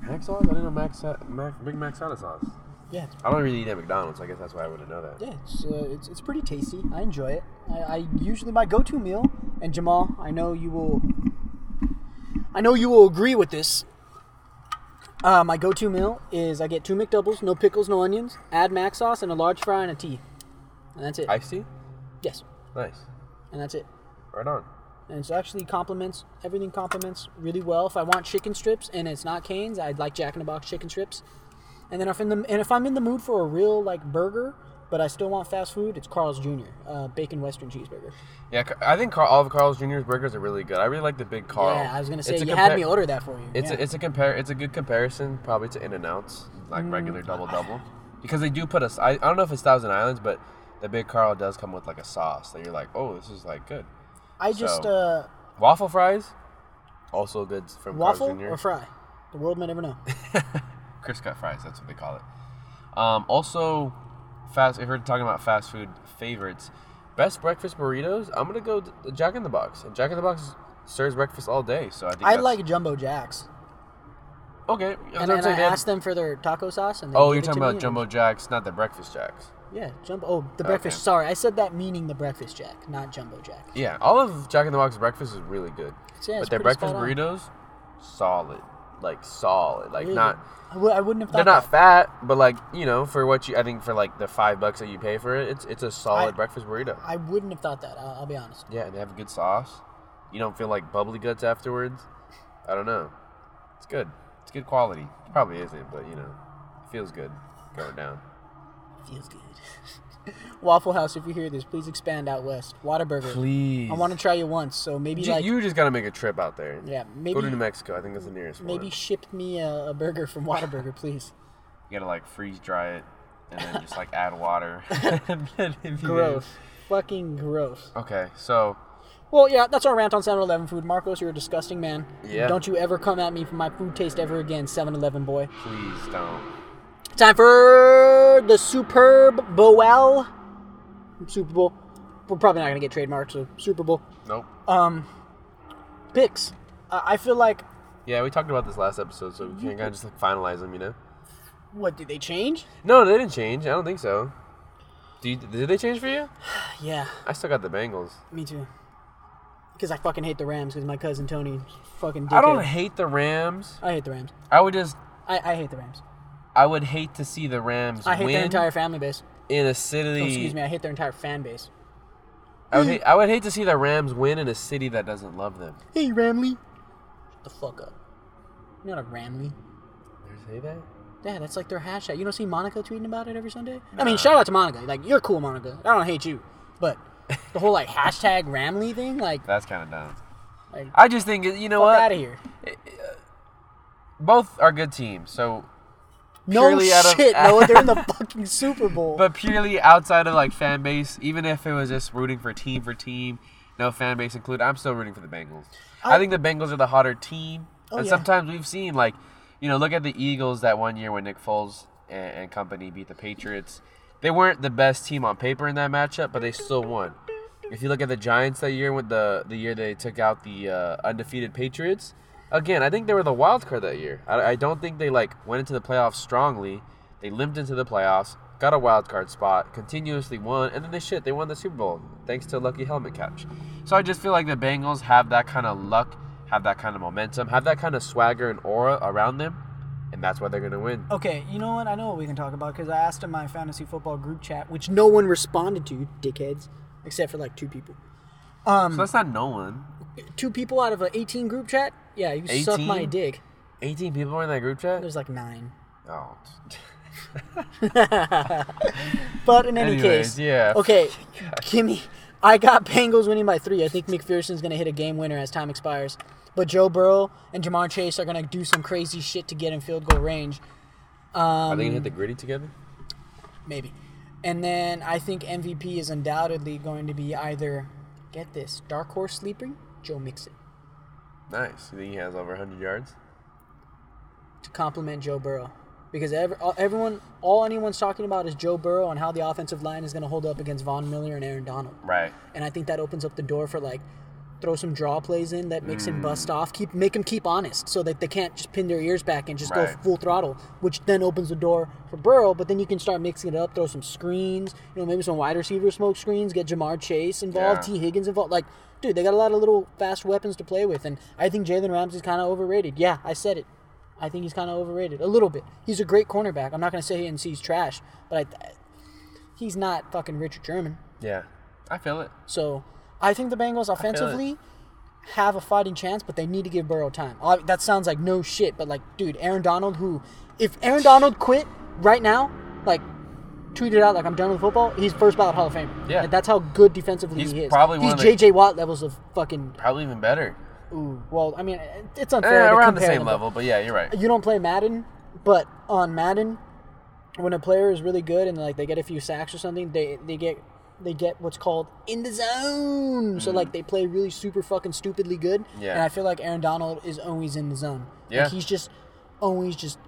Mac sauce? I didn't know Mac, sa- Mac Big Mac salad sauce. Yeah. I don't really eat at McDonald's. I guess that's why I wouldn't know that. Yeah, it's uh, it's, it's pretty tasty. I enjoy it. I, I usually, my go-to meal, and Jamal, I know you will, I know you will agree with this. Uh, my go-to meal is I get two McDoubles, no pickles, no onions, add Mac sauce, and a large fry and a tea. And that's it. Iced tea? Yes. Nice. And that's it. Right on. And it's actually compliments, everything compliments really well. If I want chicken strips and it's not Canes, I'd like Jack in the Box chicken strips. And then if in the and if I'm in the mood for a real like burger, but I still want fast food, it's Carl's Junior Uh, Bacon Western Cheeseburger. Yeah, I think Carl, all of Carl's Junior's burgers are really good. I really like the Big Carl. Yeah, I was going to say, you compar- had me order that for you. It's, yeah. a, it's, a compar- it's a good comparison probably to In-N-Out's, like mm. regular Double-Double. Because they do put a... I, I don't know if it's Thousand Islands, but the Big Carl does come with like a sauce that you're like, oh, this is like good. I so, just... Uh, waffle fries, also good from Waffle Carl's Junior or fry? The world may never know. Crisp-cut fries, that's what they call it. Um, also... Fast. If we're talking about fast food favorites, best breakfast burritos, I'm gonna go Jack in the Box. And Jack in the Box serves breakfast all day, so I think I that's... like Jumbo Jacks. Okay, and, and I asked them for their taco sauce, and they oh, you're talking about Jumbo and... Jacks, not the breakfast Jacks. Yeah, Jumbo. Oh, the breakfast. Okay. Sorry, I said that meaning the breakfast Jack, not Jumbo Jack. Yeah, all of Jack in the Box breakfast is really good, yeah, but their breakfast burritos, solid. Like solid, like really? Not. I wouldn't have thought. They're not that. Fat, but like you know, for what you, I think for like the five bucks that you pay for it, it's it's a solid I, breakfast burrito. I wouldn't have thought that. I'll, I'll be honest. Yeah, they have a good sauce. You don't feel like bubbly guts afterwards. I don't know. It's good. It's good quality. It probably isn't, but you know, it feels good going down. Feels good. Waffle House, if you hear this, please expand out west. Whataburger. Please. I want to try you once, so maybe you, like... You just got to make a trip out there. Yeah, maybe... Go to New Mexico. I think that's the nearest maybe one. Maybe ship me a, a burger from Whataburger, please. You got to, like, freeze-dry it and then just, like, add water. Gross. Fucking gross. Okay, so... Well, yeah, that's our rant on seven eleven food. Marcos, you're a disgusting man. Yeah. Don't you ever come at me for my food taste ever again, seven eleven boy. Please don't. Time for the Superb Bowl. Super Bowl. We're probably not going to get trademarked, so Super Bowl. Nope. Um, picks. Uh, I feel like... Yeah, we talked about this last episode, so we can kind of just like finalize them, you know? What, did they change? No, they didn't change. I don't think so. Do you, did they change for you? Yeah. I still got the Bengals. Me too. Because I fucking hate the Rams, because my cousin Tony fucking dickhead. I don't hate the Rams. I hate the Rams. I would just... I, I hate the Rams. I would hate to see the Rams win. I hate win their entire family base. In a city... Oh, excuse me, I hate their entire fan base. I would, hate, I would hate to see the Rams win in a city that doesn't love them. Hey, Ramley. Shut the fuck up. You're not a Ramley. They say that? Yeah, that's like their hashtag. You don't see Monica tweeting about it every Sunday? No. I mean, shout out to Monica. Like, you're cool, Monica. I don't hate you. But the whole, like, hashtag Ramley thing, like... That's kind of dumb. Like, I just think, you know what? Fuck out of here. It, it, uh, both are good teams, so... No shit, of, no, they're in the fucking Super Bowl. But purely outside of, like, fan base, even if it was just rooting for team for team, no fan base included, I'm still rooting for the Bengals. I, I think the Bengals are the hotter team. Oh, and yeah. Sometimes we've seen, like, you know, look at the Eagles that one year when Nick Foles and, and company beat the Patriots. They weren't the best team on paper in that matchup, but they still won. If you look at the Giants that year, with the, the year they took out the uh, undefeated Patriots, again, I think they were the wild card that year. I, I don't think they, like, went into the playoffs strongly. They limped into the playoffs, got a wild card spot, continuously won, and then they shit, they won the Super Bowl, thanks to a lucky helmet catch. So I just feel like the Bengals have that kind of luck, have that kind of momentum, have that kind of swagger and aura around them, and that's why they're going to win. Okay, you know what? I know what we can talk about, because I asked in my fantasy football group chat, which no one responded to, you dickheads, except for like two people. Um, so that's not no one. Two people out of an eighteen group chat? Yeah, you eighteen? Suck my dick. eighteen people were in that group chat? There's like nine. Oh, but in any Anyways, case, yeah. Okay, Kimmy, I got Bengals winning by three. I think McPherson's going to hit a game winner as time expires. But Joe Burrow and Jamar Chase are going to do some crazy shit to get in field goal range. Um, are they going to hit the gritty together? Maybe. And then I think M V P is undoubtedly going to be either, get this, dark horse sleeper, Joe Mixon. Nice. You think he has over one hundred yards? To compliment Joe Burrow. Because every, everyone, all anyone's talking about is Joe Burrow and how the offensive line is going to hold up against Von Miller and Aaron Donald. Right. And I think that opens up the door for, like, throw some draw plays in, that makes mm. him bust off, keep make him keep honest so that they can't just pin their ears back and just right. go full throttle, which then opens the door for Burrow. But then you can start mixing it up, throw some screens, you know, maybe some wide receiver smoke screens, get Jamar Chase involved, yeah. T. Higgins involved. Like, dude, they got a lot of little fast weapons to play with. And I think Jalen Ramsey's kind of overrated. Yeah, I said it. I think he's kind of overrated a little bit. He's a great cornerback. I'm not going to say he's trash, but I, he's not fucking Richard Sherman. Yeah, I feel it. So I think the Bengals offensively have a fighting chance, but they need to give Burrow time. That sounds like no shit, but like, dude, Aaron Donald, who, if Aaron Donald quit right now, like, tweeted out like, I'm done with football, he's first ballot Hall of Fame. Yeah, like, that's how good defensively he's he is. Probably he's one J J The, Watt levels of fucking. Probably even better. Ooh, well, I mean, it's unfair. Eh, to around the same them. level, but yeah, you're right. You don't play Madden, but on Madden, when a player is really good and like they get a few sacks or something, they they get they get what's called in the zone. Mm-hmm. So like they play really super fucking stupidly good. Yeah. And I feel like Aaron Donald is always in the zone. Yeah. Like, he's just always just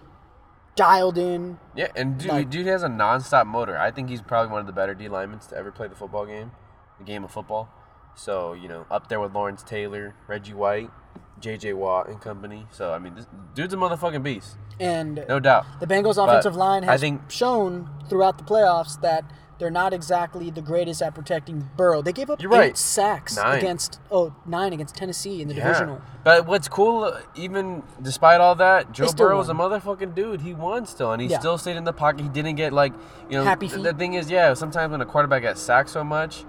dialed in. Yeah, and dude, like, dude has a nonstop motor. I think he's probably one of the better D linemen to ever play the football game, the game of football. So, you know, up there with Lawrence Taylor, Reggie White, J J Watt and company. So, I mean, this dude's a motherfucking beast. And no doubt. The Bengals offensive but line has I think, shown throughout the playoffs that they're not exactly the greatest at protecting Burrow. They gave up eight right. sacks nine. against oh, nine against Tennessee in the yeah. divisional. But what's cool, even despite all that, Joe Burrow's a motherfucking dude. He won still, and he yeah. still stayed in the pocket. He didn't get, like, you know, happy feet. The thing is, yeah, sometimes when a quarterback gets sacked so much,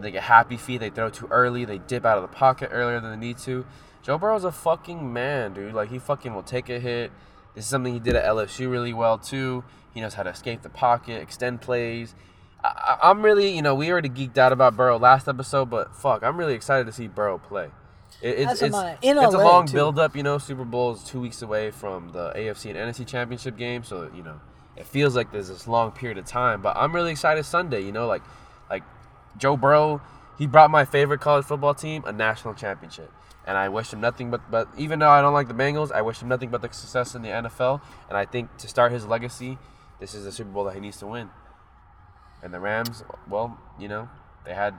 they get happy feet, they throw too early, they dip out of the pocket earlier than they need to. Joe Burrow's a fucking man, dude. Like, he fucking will take a hit. This is something he did at L S U really well, too. He knows how to escape the pocket, extend plays. I- I'm really, you know, we already geeked out about Burrow last episode, but fuck, I'm really excited to see Burrow play. It- it's it's, it's, it's a long too. build-up, you know. Super Bowl is two weeks away from the A F C and N F C championship game, so, you know, it feels like there's this long period of time. But I'm really excited Sunday, you know, like, like, Joe Burrow, he brought my favorite college football team a national championship. And I wish him nothing but, but even though I don't like the Bengals, I wish him nothing but the success in the N F L. And I think to start his legacy, this is the Super Bowl that he needs to win. And the Rams, well, you know, they had,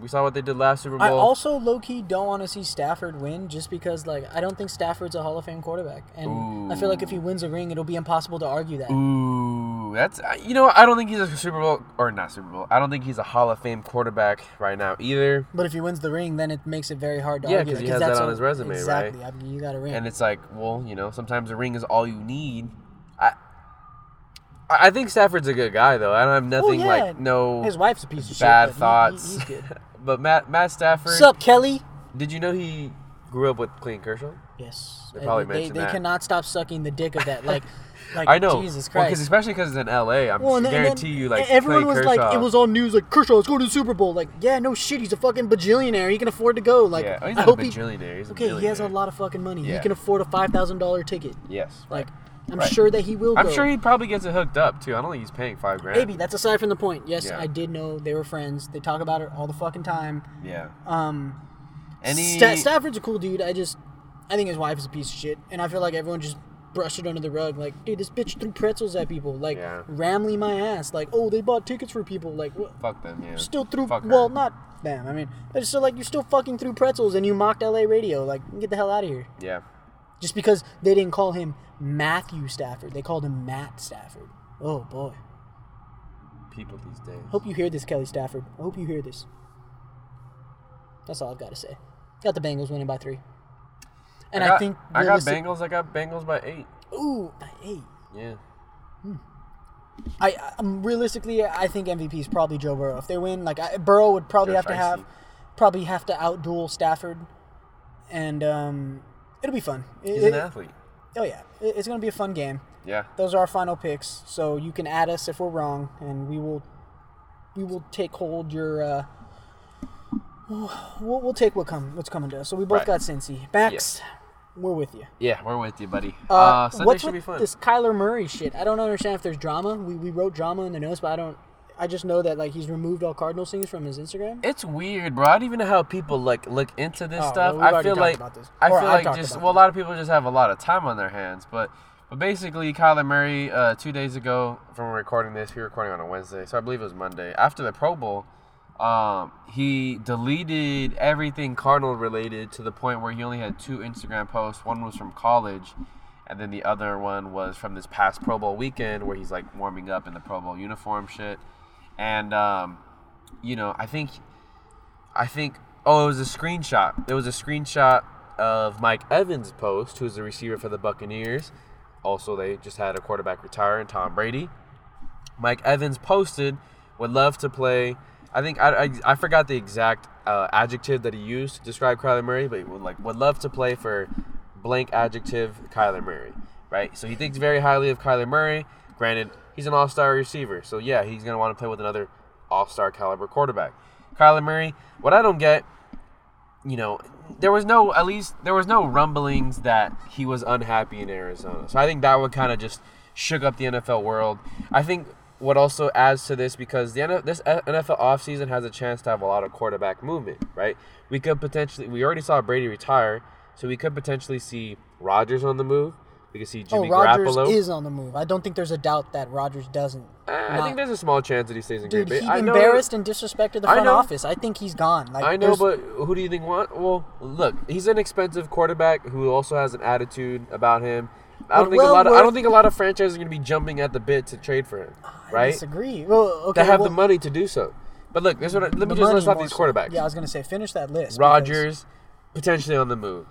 we saw what they did last Super Bowl. I also low-key don't want to see Stafford win just because, like, I don't think Stafford's a Hall of Fame quarterback. And Ooh. I feel like if he wins a ring, it'll be impossible to argue that. Ooh. That's, you know, I don't think he's a Super Bowl, or not Super Bowl, I don't think he's a Hall of Fame quarterback right now either. But if he wins the ring, then it makes it very hard to yeah, argue. Yeah, because he has that on his resume, exactly. right? Exactly, I mean, you got a ring. And it's like, well, you know, sometimes a ring is all you need. I I think Stafford's a good guy, though. I don't have nothing oh, yeah. like, no his wife's a piece of bad shit, thoughts. He, he, he's good. But Matt, Matt Stafford. What's up, Kelly? Did you know he grew up with Clayton Kershaw? Yes. They probably mentioned they, they that. They cannot stop sucking the dick of that, like... Like, I know, Jesus Christ. Well, cause especially because it's in L A. I'm well, guarantee then, you, like, everyone was Kershaw. Like, it was all news, like, Kershaw, let's go to the Super Bowl. Like, yeah, no shit, he's a fucking bajillionaire. He can afford to go. Like, yeah. oh, he's I not hope a bajillionaire. He's okay, a bajillionaire. He has a lot of fucking money. Yeah. He can afford a five thousand dollars ticket. Yes. Right. Like, I'm right. sure that he will. I'm go. sure he probably gets it hooked up too. I don't think he's paying five grand. Maybe that's aside from the point. Yes, yeah. I did know they were friends. They talk about it all the fucking time. Yeah. Um, Any St- Stafford's a cool dude. I just, I think his wife is a piece of shit, and I feel like everyone just. Brush it under the rug, like, dude, this bitch threw pretzels at people, like, yeah. Ramley my ass, like, oh, they bought tickets for people, like, wh- fuck them, yeah, still threw, fuck well, her. Not them, I mean, but it's still like you still fucking threw pretzels and you mocked L A radio, like, get the hell out of here, yeah, just because they didn't call him Matthew Stafford, they called him Matt Stafford, Oh, boy. People these days. Hope you hear this, Kelly Stafford. I hope you hear this. That's all I've got to say. Got the Bengals winning by three. And I, got, I think... I got Bengals. I got Bengals by eight. Ooh, by eight. Yeah. Hmm. I I'm, realistically, I think M V P is probably Joe Burrow. If they win, like I, Burrow would probably Joe have Feisty. to have, probably have to outduel Stafford, and um, it'll be fun. It, He's it, an athlete. It, oh yeah, it, it's gonna be a fun game. Yeah. Those are our final picks, so you can add us if we're wrong, and we will, we will take hold your. Uh, we'll we'll take what come what's coming to us. So we both right. got Cincy. Max. Yeah. We're with you. Yeah, we're with you, buddy. Uh, uh, Sunday what's should with be fun. This Kyler Murray shit? I don't understand if there's drama. We we wrote drama in the notes, but I don't. I just know that like he's removed all Cardinals things from his Instagram. It's weird, bro. I don't even know how people like look into this oh, stuff. Well, I feel like I or feel I've like just well, this. a lot of people just have a lot of time on their hands. But but basically, Kyler Murray uh, two days ago from when we're recording this, we were recording on a Wednesday, so I believe it was Monday after the Pro Bowl. Um, he deleted everything Cardinal related to the point where he only had two Instagram posts. One was from college, and then the other one was from this past Pro Bowl weekend where he's like warming up in the Pro Bowl uniform shit. And um, you know, I think, I think, oh, it was a screenshot. It was a screenshot of Mike Evans' post, who's the receiver for the Buccaneers. Also, they just had a quarterback retire, and Tom Brady. Mike Evans posted, "Would love to play." I think I, I, I forgot the exact uh, adjective that he used to describe Kyler Murray, but he would, like, would love to play for blank adjective Kyler Murray, right? So he thinks very highly of Kyler Murray. Granted, he's an all-star receiver, so yeah, he's going to want to play with another all-star caliber quarterback. Kyler Murray, what I don't get, you know, there was no, at least there was no rumblings that he was unhappy in Arizona. So I think that would kind of just shook up the N F L world. I think... What also adds to this, because the this N F L offseason has a chance to have a lot of quarterback movement, right? We could potentially, we already saw Brady retire, so we could potentially see Rodgers on the move. We could see Jimmy oh, Rodgers Garoppolo is on the move. I don't think there's a doubt that Rodgers doesn't. I not. think there's a small chance that he stays in Green Bay. Dude, he I embarrassed know. and disrespected the front I office. I think he's gone. Like, I know, there's... but who do you think want? Well, look, he's an expensive quarterback who also has an attitude about him. I don't, think well a lot of, I don't think a lot of franchises are going to be jumping at the bit to trade for him, right? I disagree. Well, okay, They have well, the money to do so. But look, this what I, let the me just list off these quarterbacks. Yeah, I was going to say, finish that list. Rodgers, potentially on the move.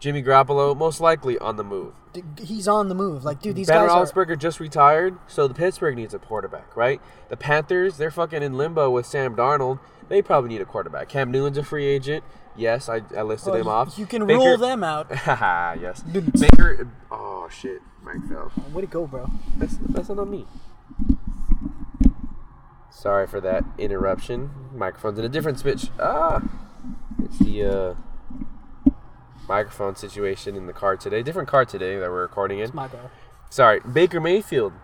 Jimmy Garoppolo, most likely on the move. He's on the move. Like, dude, these ben guys Ben Roethlisberger are... just retired, so the Pittsburgh needs a quarterback, right? The Panthers, they're fucking in limbo with Sam Darnold. They probably need a quarterback. Cam Newton's a free agent. Yes, I, I listed well, him off. You can Baker, rule them out. Haha, yes. Baker. Oh, shit. Mike fell. Way to go, bro. That's, that's not on me. Sorry for that interruption. Microphone's in a different switch. Ah. It's the uh, microphone situation in the car today. Different car today that we're recording in. It's my car. Sorry. Baker Mayfield.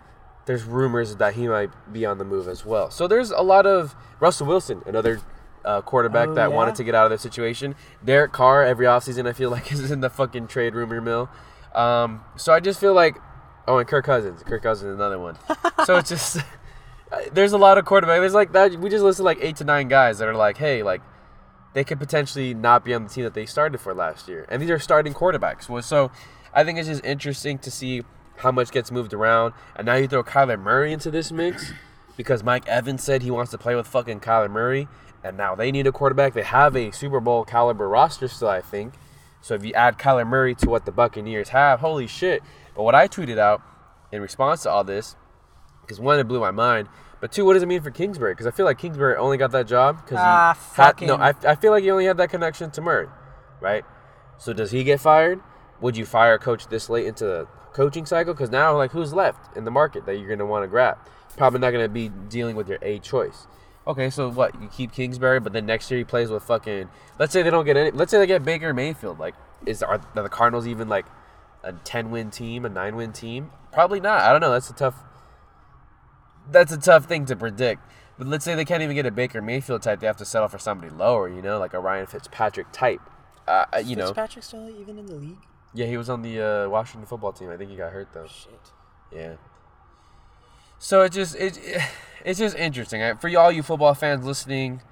There's rumors that he might be on the move as well. So there's a lot of Russell Wilson, another... Uh, quarterback oh, that yeah? wanted to get out of their situation. Derek Carr, every offseason, I feel like, is in the fucking trade rumor mill. Um, so I just feel like... Oh, and Kirk Cousins. Kirk Cousins is another one. So it's just... There's a lot of quarterbacks. There's like that. We just listed like eight to nine guys that are like, hey, like, they could potentially not be on the team that they started for last year. And these are starting quarterbacks. So I think it's just interesting to see how much gets moved around. And now you throw Kyler Murray into this mix because Mike Evans said he wants to play with fucking Kyler Murray. And now they need a quarterback. They have a Super Bowl caliber roster still, I think. So if you add Kyler Murray to what the Buccaneers have, holy shit. But what I tweeted out in response to all this, because one, it blew my mind. But two, what does it mean for Kingsbury? Because I feel like Kingsbury only got that job because ah, he fucking. Had, no, I, I feel like he only had that connection to Murray, right? So does he get fired? Would you fire a coach this late into the coaching cycle? Because now, like, who's left in the market that you're going to want to grab? Probably not going to be dealing with your A choice. Okay, so what? You keep Kingsbury, but then next year he plays with fucking. Let's say they don't get any. Let's say they get Baker Mayfield. Like, is are, are the Cardinals even like a ten-win team, a nine-win team? Probably not. I don't know. That's a tough. That's a tough thing to predict. But let's say they can't even get a Baker Mayfield type. They have to settle for somebody lower, you know, like a Ryan Fitzpatrick type. Uh, you know. Is Fitzpatrick still even in the league? Yeah, he was on the uh, Washington football team. I think he got hurt though. Shit. Yeah. So it just it. it It's just interesting. For all you football fans listening,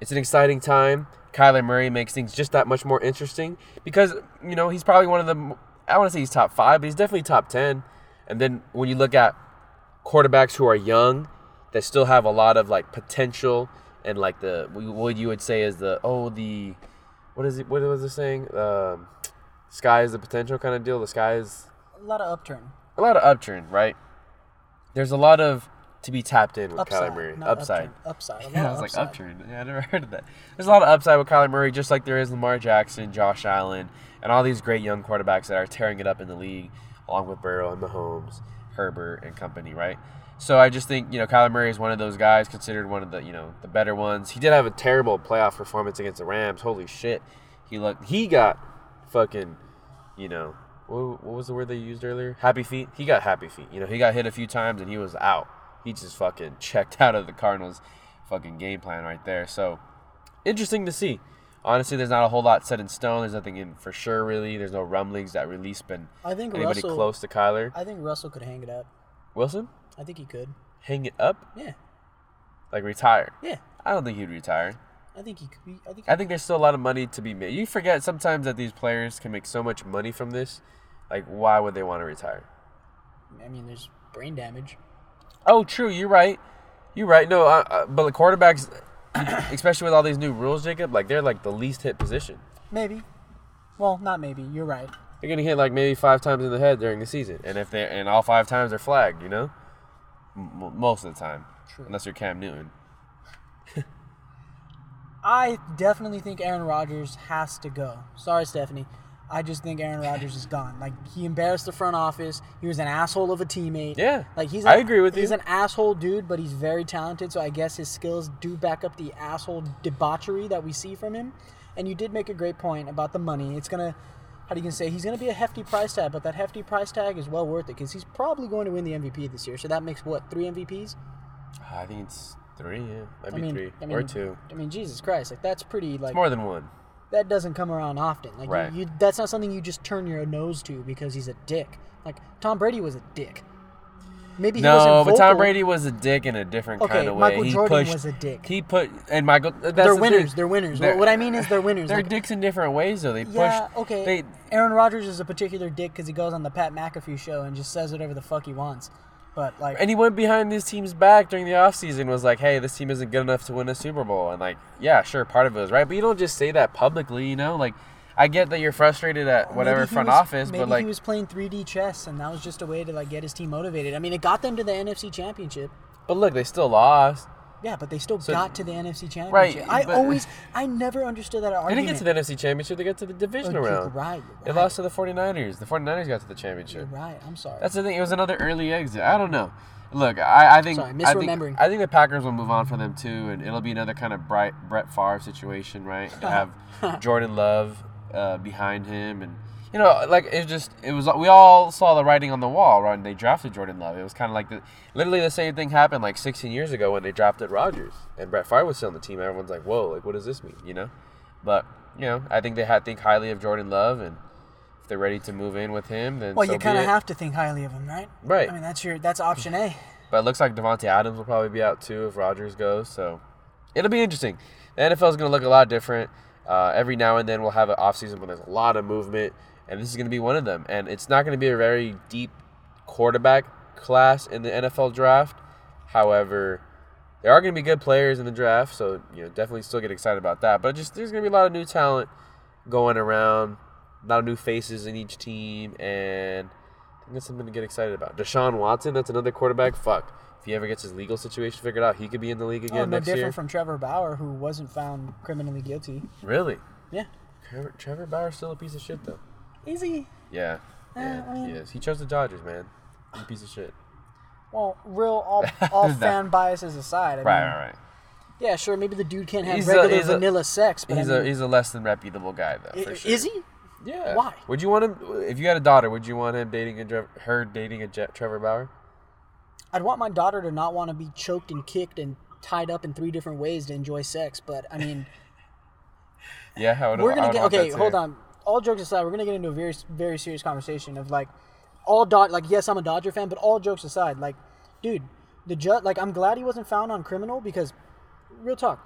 it's an exciting time. Kyler Murray makes things just that much more interesting because, you know, he's probably one of the – I want to say he's top five, but he's definitely top ten. And then when you look at quarterbacks who are young that still have a lot of like potential and like the what you would say is the oh the what is it what was it saying um, sky is the potential kind of deal. The sky is a lot of upturn. A lot of upturn, right? There's a lot of to be tapped in with upside, Kyler Murray. Upside. Upside. upside. Yeah, I was upside. like, upturn. Yeah, I never heard of that. There's a lot of upside with Kyler Murray, just like there is Lamar Jackson, Josh Allen, and all these great young quarterbacks that are tearing it up in the league, along with Burrow and Mahomes, Herbert, and company, right? So I just think, you know, Kyler Murray is one of those guys, considered one of the, you know, the better ones. He did have a terrible playoff performance against the Rams. Holy shit. He looked, he got fucking, you know, what, what was the word they used earlier? Happy feet? He got happy feet. You know, he got hit a few times and he was out. He just fucking checked out of the Cardinals' fucking game plan right there. So, interesting to see. Honestly, there's not a whole lot set in stone. There's nothing in for sure, really. There's no rumblings that release been I think anybody Russell, close to Kyler. I think Russell could hang it up. Wilson? I think he could. Hang it up? Yeah. Like retire? Yeah. I don't think he'd retire. I think he could be. I think, I think there's still a lot of money to be made. You forget sometimes that these players can make so much money from this. Like, why would they want to retire? I mean, there's brain damage. Oh, true. You're right. You're right. No, I, I, but the quarterbacks, especially with all these new rules, Jacob, like they're like the least hit position. Maybe. Well, not maybe. You're right. They're gonna hit like maybe five times in the head during the season, and if they and all five times are flagged, you know, M- most of the time, true. Unless you're Cam Newton. I definitely think Aaron Rodgers has to go. Sorry, Stephanie. I just think Aaron Rodgers is gone. Like, he embarrassed the front office. He was an asshole of a teammate. Yeah, like he's. A, I agree with he's you. He's an asshole dude, but he's very talented, so I guess his skills do back up the asshole debauchery that we see from him. And you did make a great point about the money. It's going to, how do you say, he's going to be a hefty price tag, but that hefty price tag is well worth it because he's probably going to win the M V P this year. So that makes, what, three M V Ps? I think it's three, yeah. That'd I be mean, three I mean, or two. I mean, Jesus Christ, like that's pretty, like. It's more than one. That doesn't come around often. Like right. you, you, that's not something you just turn your nose to because he's a dick. Like, Tom Brady was a dick. Maybe he no, wasn't vocal. But Tom Brady was a dick in a different okay, kind of Michael way. Michael Jordan he pushed, was a dick. He put and Michael. That's they're the winners. Thing. They're winners. They're, what I mean is they're winners. They're like, dicks in different ways, though. They yeah, push. Okay. They, Aaron Rodgers is a particular dick because he goes on the Pat McAfee show and just says whatever the fuck he wants. But like, and he went behind this team's back during the offseason, was like, hey, this team isn't good enough to win a Super Bowl. And like, yeah, sure, part of it was right. But you don't just say that publicly, you know? Like, I get that you're frustrated at whatever front was, office, but like. Maybe he was playing three D chess, and that was just a way to like get his team motivated. I mean, it got them to the N F C Championship. But look, they still lost. Yeah, but they still so, got to the N F C Championship. Right, I always, I never understood that argument. They didn't get to the N F C Championship. They got to the divisional round. You're right, you're right. They lost to the forty-niners. The forty-niners got to the championship. You're right, I'm sorry. That's the thing. It was another early exit. I don't know. Look, I, I think sorry, misremembering. I think, I think the Packers will move on for them, too, and it'll be another kind of bright Brett Favre situation, right? To have Jordan Love uh, behind him. And, you know, like, it just, it was, we all saw the writing on the wall, right? When they drafted Jordan Love. It was kind of like, the, literally the same thing happened like sixteen years ago when they drafted Rodgers. And Brett Favre was still on the team. Everyone's like, whoa, like, what does this mean, you know? But, you know, I think they had think highly of Jordan Love, and if they're ready to move in with him, then well, so you kind of have to think highly of him, right? Right. I mean, that's your, that's option A. But it looks like Devontae Adams will probably be out, too, if Rodgers goes. So, it'll be interesting. The N F L is going to look a lot different. Uh, every now and then we'll have an offseason where there's a lot of movement. And this is going to be one of them. And it's not going to be a very deep quarterback class in the N F L draft. However, there are going to be good players in the draft, so you know definitely still get excited about that. But just there's going to be a lot of new talent going around, a lot of new faces in each team, and I think that's something to get excited about. Deshaun Watson, that's another quarterback. Fuck. If he ever gets his legal situation figured out, he could be in the league again oh, no next year. No different from Trevor Bauer, who wasn't found criminally guilty. Really? Yeah. Trevor, Trevor Bauer's still a piece of shit, though. Is he? Yeah. Uh, yeah, I mean, he is. He chose the Dodgers, man. He's a piece of shit. Well, real all, all fan biases aside. I right, mean, right, right. Yeah, sure, maybe the dude can't have he's regular a, vanilla a, sex, but he's I mean, a he's a less than reputable guy, though, I, for sure. Is he? Yeah. Why? Would you want him, if you had a daughter, would you want him dating a, her dating a Trevor Bauer? I'd want my daughter to not want to be choked and kicked and tied up in three different ways to enjoy sex, but, I mean. yeah, I would, we're gonna I would get, want okay, that hold on. All jokes aside, we're going to get into a very, very serious conversation of, like, all Dod- like, yes, I'm a Dodger fan, but all jokes aside, like, dude, the judge, like, I'm glad he wasn't found on criminal because, real talk,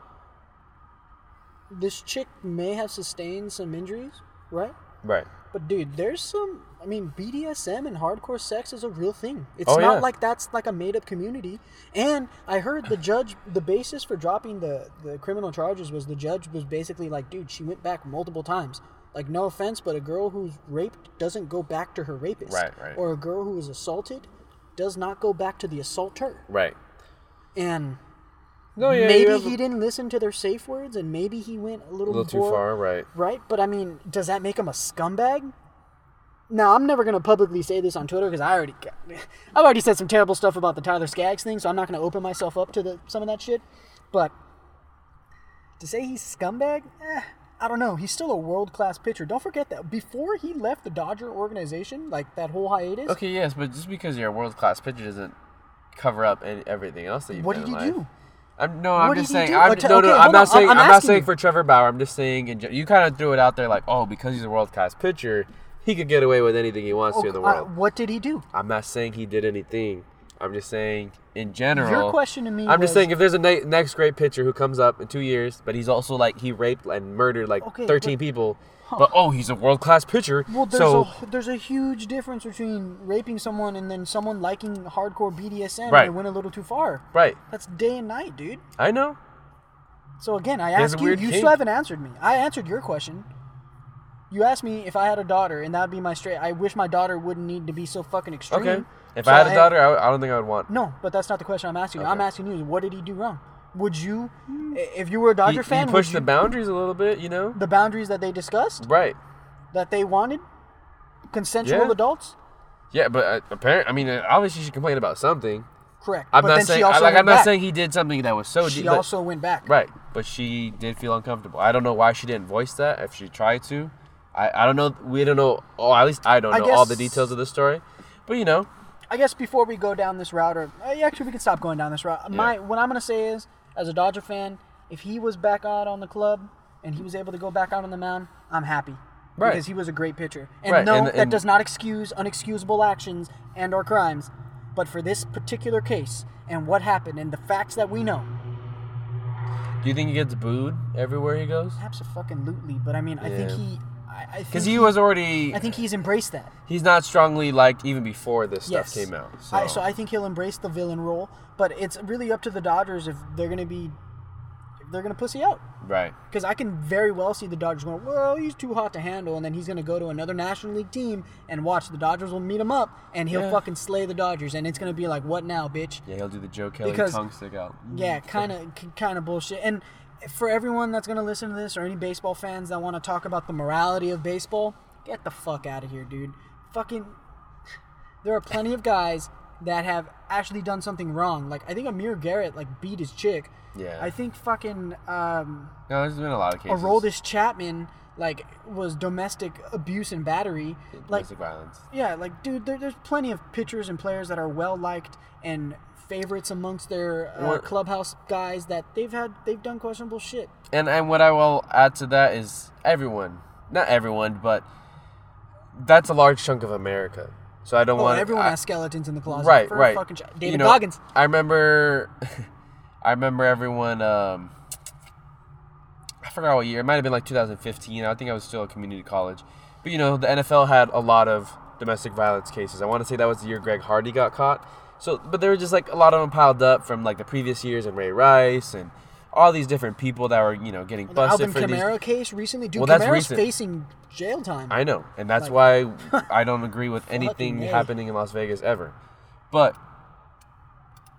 this chick may have sustained some injuries, right? Right. But, dude, there's some, I mean, B D S M and hardcore sex is a real thing. It's oh, not yeah. like that's like a made-up community. And I heard the judge, the basis for dropping the, the criminal charges was the judge was basically like, dude, she went back multiple times. Like, no offense, but a girl who's raped doesn't go back to her rapist. Right, right. Or a girl who was assaulted does not go back to the assaulter. Right. And no, yeah, maybe a... he didn't listen to their safe words, and maybe he went a little, a little before, too far, right. Right? But, I mean, does that make him a scumbag? Now, I'm never going to publicly say this on Twitter because I already got, I've already said some terrible stuff about the Tyler Skaggs thing, so I'm not going to open myself up to the, some of that shit. But to say he's scumbag, eh, I don't know. He's still a world-class pitcher. Don't forget that. Before he left the Dodger organization, like that whole hiatus. Okay, yes, but just because you're a world-class pitcher doesn't cover up any, everything else that you've what done in life. What did you do? I'm, no, I'm just saying. I'm, no, no, I'm not saying. I'm not saying for Trevor Bauer. I'm just saying. In, you kind of threw it out there, like, oh, because he's a world-class pitcher, he could get away with anything he wants okay, to in the world. Uh, what did he do? I'm not saying he did anything. I'm just saying in general. Your question to me. I'm was, just saying if there's a na- next great pitcher who comes up in two years, but he's also like he raped and murdered like okay, thirteen but, people, huh. but oh, he's a world-class pitcher. Well, there's so, a there's a huge difference between raping someone and then someone liking hardcore B D S M right. and went a little too far. Right. That's day and night, dude. I know. So again, I there's ask you. You kink. Still haven't answered me. I answered your question. You asked me if I had a daughter, and that would be my straight. I wish my daughter wouldn't need to be so fucking extreme. Okay. If so I had a daughter, I, would, I don't think I would want. No, but that's not the question I'm asking you. Okay. I'm asking you, what did he do wrong? Would you, if you were a Dodger he, fan, he pushed the you, boundaries a little bit, you know? The boundaries that they discussed? Right. That they wanted? Consensual yeah. adults? Yeah, but uh, apparently, I mean, obviously she complained about something. Correct. I'm but not then saying she also I, like, I'm not back. saying he did something that was so. She deep, also but, went back. Right, but she did feel uncomfortable. I don't know why she didn't voice that. If she tried to. I, I don't know. We don't know. Or at least I don't know I guess, all the details of the story. But, you know. I guess before we go down this route, or actually we can stop going down this route. Yeah. My What I'm going to say is, as a Dodger fan, if he was back out on the club and he was able to go back out on the mound, I'm happy. Right. Because he was a great pitcher. And right. no, and, and, that does not excuse unexcusable actions and or crimes. But for this particular case and what happened and the facts that we know. Do you think he gets booed everywhere he goes? Abso-fucking-lutely. But, I mean, yeah. I think he... Because he, he was already... I think he's embraced that. He's not strongly liked even before this yes. stuff came out. So. I, so I think he'll embrace the villain role. But it's really up to the Dodgers if they're going to be... If they're going to pussy out. Right. Because I can very well see the Dodgers going, well, he's too hot to handle. And then he's going to go to another National League team and watch. The Dodgers will meet him up and he'll yeah. fucking slay the Dodgers. And it's going to be like, what now, bitch? Yeah, he'll do the Joe Kelly because, tongue stick out. Yeah, kind of kind of bullshit. And... For everyone that's going to listen to this or any baseball fans that want to talk about the morality of baseball, get the fuck out of here, dude. Fucking, there are plenty of guys that have actually done something wrong. Like, I think Amir Garrett, like, beat his chick. Yeah. I think fucking, um... No, there's been a lot of cases. Aroldis Chapman, like, was domestic abuse and battery. Domestic like, violence. Yeah, like, dude, there, there's plenty of pitchers and players that are well-liked and... favorites amongst their uh, clubhouse guys that they've had they've done questionable shit. And and what I will add to that is everyone, not everyone, but that's a large chunk of America. So I don't oh, want everyone I, has skeletons in the closet. Right, for right. Fucking David you know, Goggins. I remember, I remember everyone. Um, I forgot what year. It might have been like two thousand fifteen. I think I was still at community college, but you know the N F L had a lot of domestic violence cases. I want to say that was the year Greg Hardy got caught. So, but there were just, like, a lot of them piled up from, like, the previous years and Ray Rice and all these different people that were, you know, getting and busted for these. The Alvin Kamara case recently? Dude, well, that's Kamara's recent. Facing jail time. I know, and that's like, why I don't agree with anything happening in Las Vegas ever. But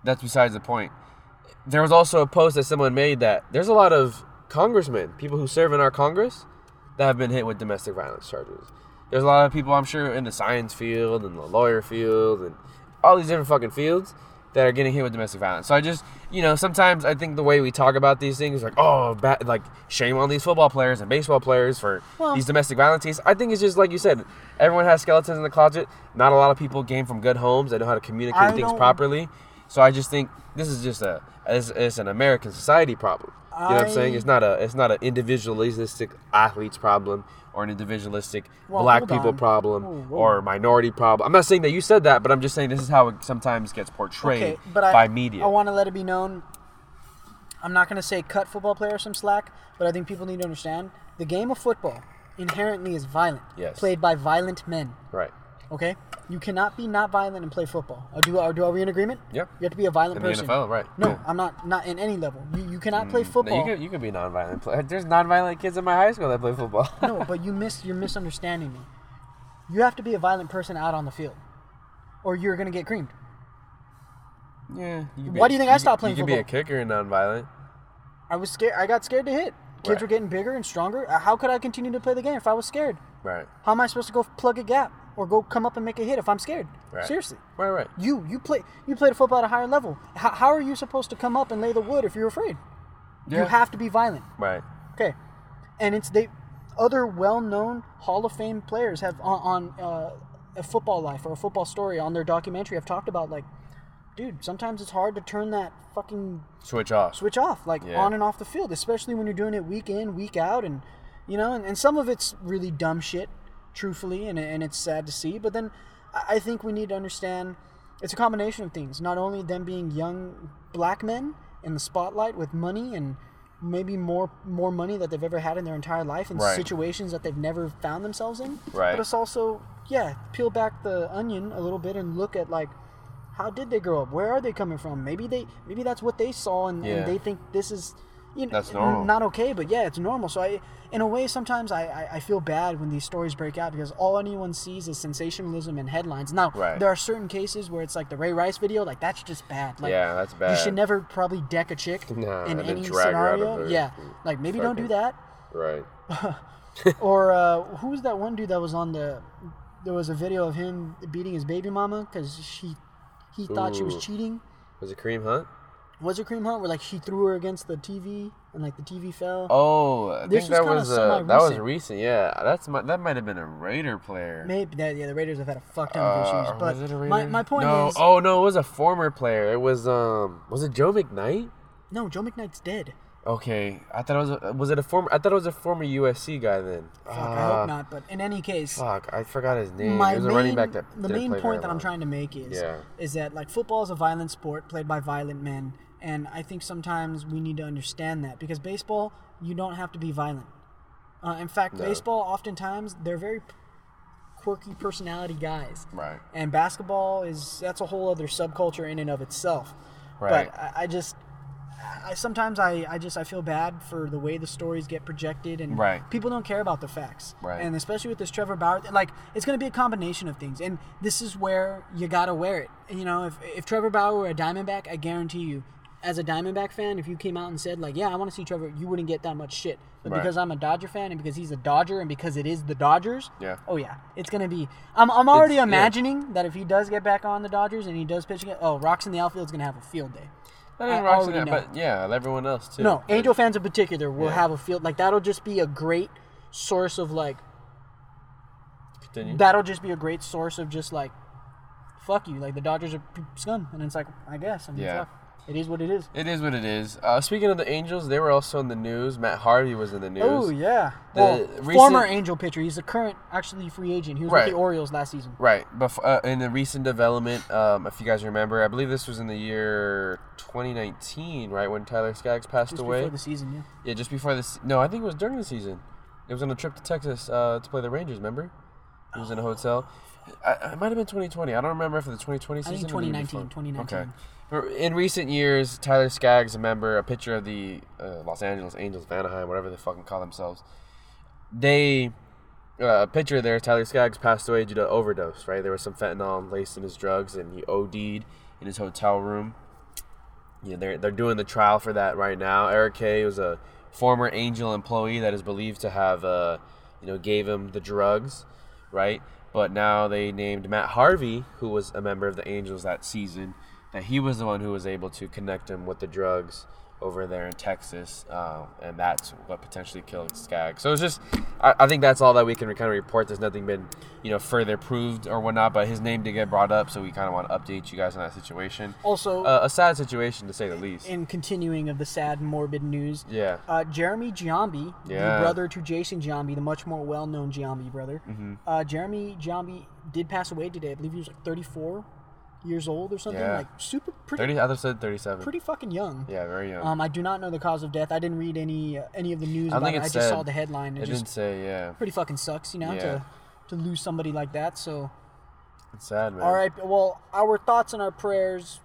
that's besides the point. There was also a post that someone made that there's a lot of congressmen, people who serve in our Congress, that have been hit with domestic violence charges. There's a lot of people, I'm sure, in the science field and the lawyer field and... all these different fucking fields that are getting hit with domestic violence. So I just, you know, sometimes I think the way we talk about these things, like, oh, bad, like, shame on these football players and baseball players for well, these domestic violence cases. I think it's just like you said, everyone has skeletons in the closet. Not a lot of people came from good homes that know how to communicate I things properly. So I just think this is just a, it's, it's an American society problem. You know what I'm saying? It's not a, it's not an individualistic athlete's problem or an individualistic well, black people on. problem whoa, whoa. or minority problem. I'm not saying that you said that, but I'm just saying this is how it sometimes gets portrayed okay, but by I, media. I want to let it be known. I'm not going to say cut football players some slack, but I think people need to understand the game of football inherently is violent, yes. played by violent men. Right. Okay, you cannot be not violent and play football. Or do, or do are we in agreement? Yeah. You have to be a violent in person. In the N F L, right? No, yeah. I'm not. Not in any level. You you cannot mm, play football. No, you can you can be non-violent. There's non-violent kids in my high school that play football. No, but you miss you're misunderstanding me. You have to be a violent person out on the field, or you're gonna get creamed. Yeah. You Why be, do you think you, I stopped playing football? You can football? be a kicker and non-violent. I was scared. I got scared to hit. Kids right. were getting bigger and stronger. How could I continue to play the game if I was scared? Right. How am I supposed to go plug a gap? Or go come up and make a hit if I'm scared. Right. Seriously. Right, right. You you play you play the football at a higher level. How, how are you supposed to come up and lay the wood if you're afraid? Yeah. You have to be violent. Right. Okay. And it's they, other well-known Hall of Fame players have on, on uh, a football life or a football story on their documentary have talked about like, dude, sometimes it's hard to turn that fucking switch off. Switch off like yeah. on and off the field, especially when you're doing it week in, week out, and you know, and, and some of it's really dumb shit. Truthfully, and and it's sad to see, but then I think we need to understand it's a combination of things. Not only them being young black men in the spotlight with money and maybe more more money that they've ever had in their entire life in right. situations that they've never found themselves in. Right. But it's also yeah, peel back the onion a little bit and look at like how did they grow up? Where are they coming from? Maybe they maybe that's what they saw and, yeah. and they think this is. You know, that's normal. Not okay, but yeah, it's normal. So I, in a way, sometimes I, I, I feel bad when these stories break out because all anyone sees is sensationalism and headlines. Now, right. there are certain cases where it's like the Ray Rice video, like that's just bad. Like, yeah, that's bad. You should never probably deck a chick nah, in any scenario. Yeah, like maybe fucking, don't do that. Right. Or uh, who was that one dude that was on the? There was a video of him beating his baby mama because she, he Ooh. thought she was cheating. Was it Kareem Hunt? Was it Kareem Hunt where like she threw her against the T V and like the T V fell? Oh, I this think was that was uh, that was recent. Yeah, that's my, that might have been a Raider player. Maybe that yeah, the Raiders have had a fuck ton of uh, issues. But was it a Raider? my my point no. is oh no, it was a former player. It was um was it Joe McKnight? No, Joe McKnight's dead. Okay, I thought it was a, was it a former I thought it was a former U S C guy then. Fuck, uh, I hope not. But in any case, fuck, I forgot his name. My it was main, a running back that the main point that long. I'm trying to make is yeah. is that like football is a violent sport played by violent men. And I think sometimes we need to understand that because baseball, you don't have to be violent. Uh, in fact, no. baseball, oftentimes, they're very quirky personality guys. Right. And basketball is, that's a whole other subculture in and of itself. Right. But I, I just, I sometimes I, I just, I feel bad for the way the stories get projected and right. people don't care about the facts. Right. And especially with this Trevor Bauer, like, it's going to be a combination of things. And this is where you got to wear it. You know, if, if Trevor Bauer were a Diamondback, I guarantee you, as a Diamondback fan, if you came out and said, like, yeah, I want to see Trevor, you wouldn't get that much shit. But right. because I'm a Dodger fan and because he's a Dodger and because it is the Dodgers, yeah. oh, yeah, it's going to be – I'm I'm already it's, imagining yeah. that if he does get back on the Dodgers and he does pitch again, oh, Rocks in the outfield is going to have a field day. Not even Rocks in the outfield, but, yeah, everyone else, too. No, Angel like, fans in particular will yeah. have a field – like, that'll just be a great source of, like – That'll just be a great source of just, like, fuck you. Like, the Dodgers are scum. And it's like, I guess. I mean, yeah. fuck. It is what it is. It is what it is. Uh, speaking of the Angels, they were also in the news. Matt Harvey was in the news. Oh, yeah. The well, recent... former Angel pitcher. He's a current, actually, free agent. He was right. with the Orioles last season. Right. Bef- uh, in a recent development, um, if you guys remember, I believe this was in the year twenty nineteen, right, when Tyler Skaggs passed just away. Just before the season, yeah. Yeah, just before the se- No, I think it was during the season. It was on a trip to Texas uh, to play the Rangers, remember? It was oh. in a hotel. I, it might have been twenty twenty. I don't remember if it was the twenty twenty season. I think twenty nineteen. twenty nineteen. Okay. In recent years, Tyler Skaggs, a member, a pitcher of the uh, Los Angeles Angels, Anaheim, whatever they fucking call themselves, they, uh, a pitcher there, Tyler Skaggs, passed away due to overdose, right? There was some fentanyl laced in his drugs, and he O D'd in his hotel room. You know, they're, they're doing the trial for that right now. Eric Kay was a former Angel employee that is believed to have, uh, you know, gave him the drugs, right? But now they named Matt Harvey, who was a member of the Angels that season, that he was the one who was able to connect him with the drugs over there in Texas, um, and that's what potentially killed Skaggs. So it's just, I, I think that's all that we can kind of report. There's nothing been, you know, further proved or whatnot, but his name did get brought up, so we kind of want to update you guys on that situation. Also, uh, a sad situation to say the least. In continuing of the sad, morbid news, yeah, uh, Jeremy Giambi, yeah. the brother to Jason Giambi, the much more well-known Giambi brother, mm-hmm. uh, Jeremy Giambi did pass away today. I believe he was like thirty-four. Years old or something yeah. like super pretty. thirty, I said thirty-seven. Pretty fucking young. Yeah, very young. Um, I do not know the cause of death. I didn't read any uh, any of the news I about it. I just said, saw the headline. It, it just didn't say. Yeah. Pretty fucking sucks, you know, yeah. to to lose somebody like that. So It's sad, man. All right. Well, our thoughts and our prayers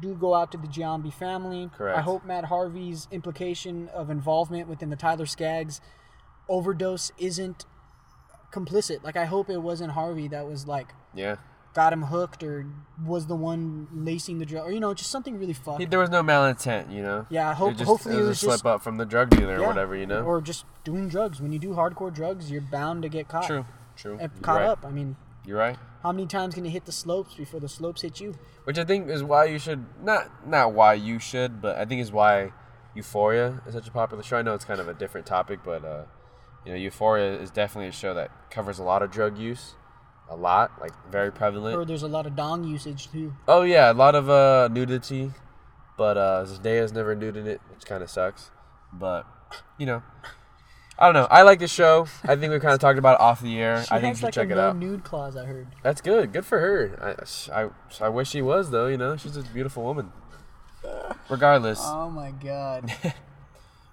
do go out to the Giambi family. Correct. I hope Matt Harvey's implication of involvement within the Tyler Skaggs overdose isn't complicit. Like, I hope it wasn't Harvey that was like, yeah, got him hooked or was the one lacing the drug, or, you know, just something really fucked. He, there was no malintent, you know? Yeah, I hope, just, hopefully it was, it was just a slip up from the drug dealer, yeah, or whatever, you know? Or just doing drugs. When you do hardcore drugs, you're bound to get caught. True, true. And caught right. up. I mean, you're right. How many times can you hit the slopes before the slopes hit you? Which I think is why you should, not not why you should, but I think is why Euphoria is such a popular show. I know it's kind of a different topic, but uh, you know, Euphoria is definitely a show that covers a lot of drug use, a lot, like very prevalent. Or there's a lot of dong usage too. Oh yeah, a lot of uh, nudity, but uh, Zendaya's never nude in it, which kind of sucks. But you know, I don't know. I like the show. I think we kind of talked about it off the air. She I think you should like check a it out. Nude clause, I heard. That's good. Good for her. I, I, I wish she was, though. You know, she's a beautiful woman. Regardless. Oh my god.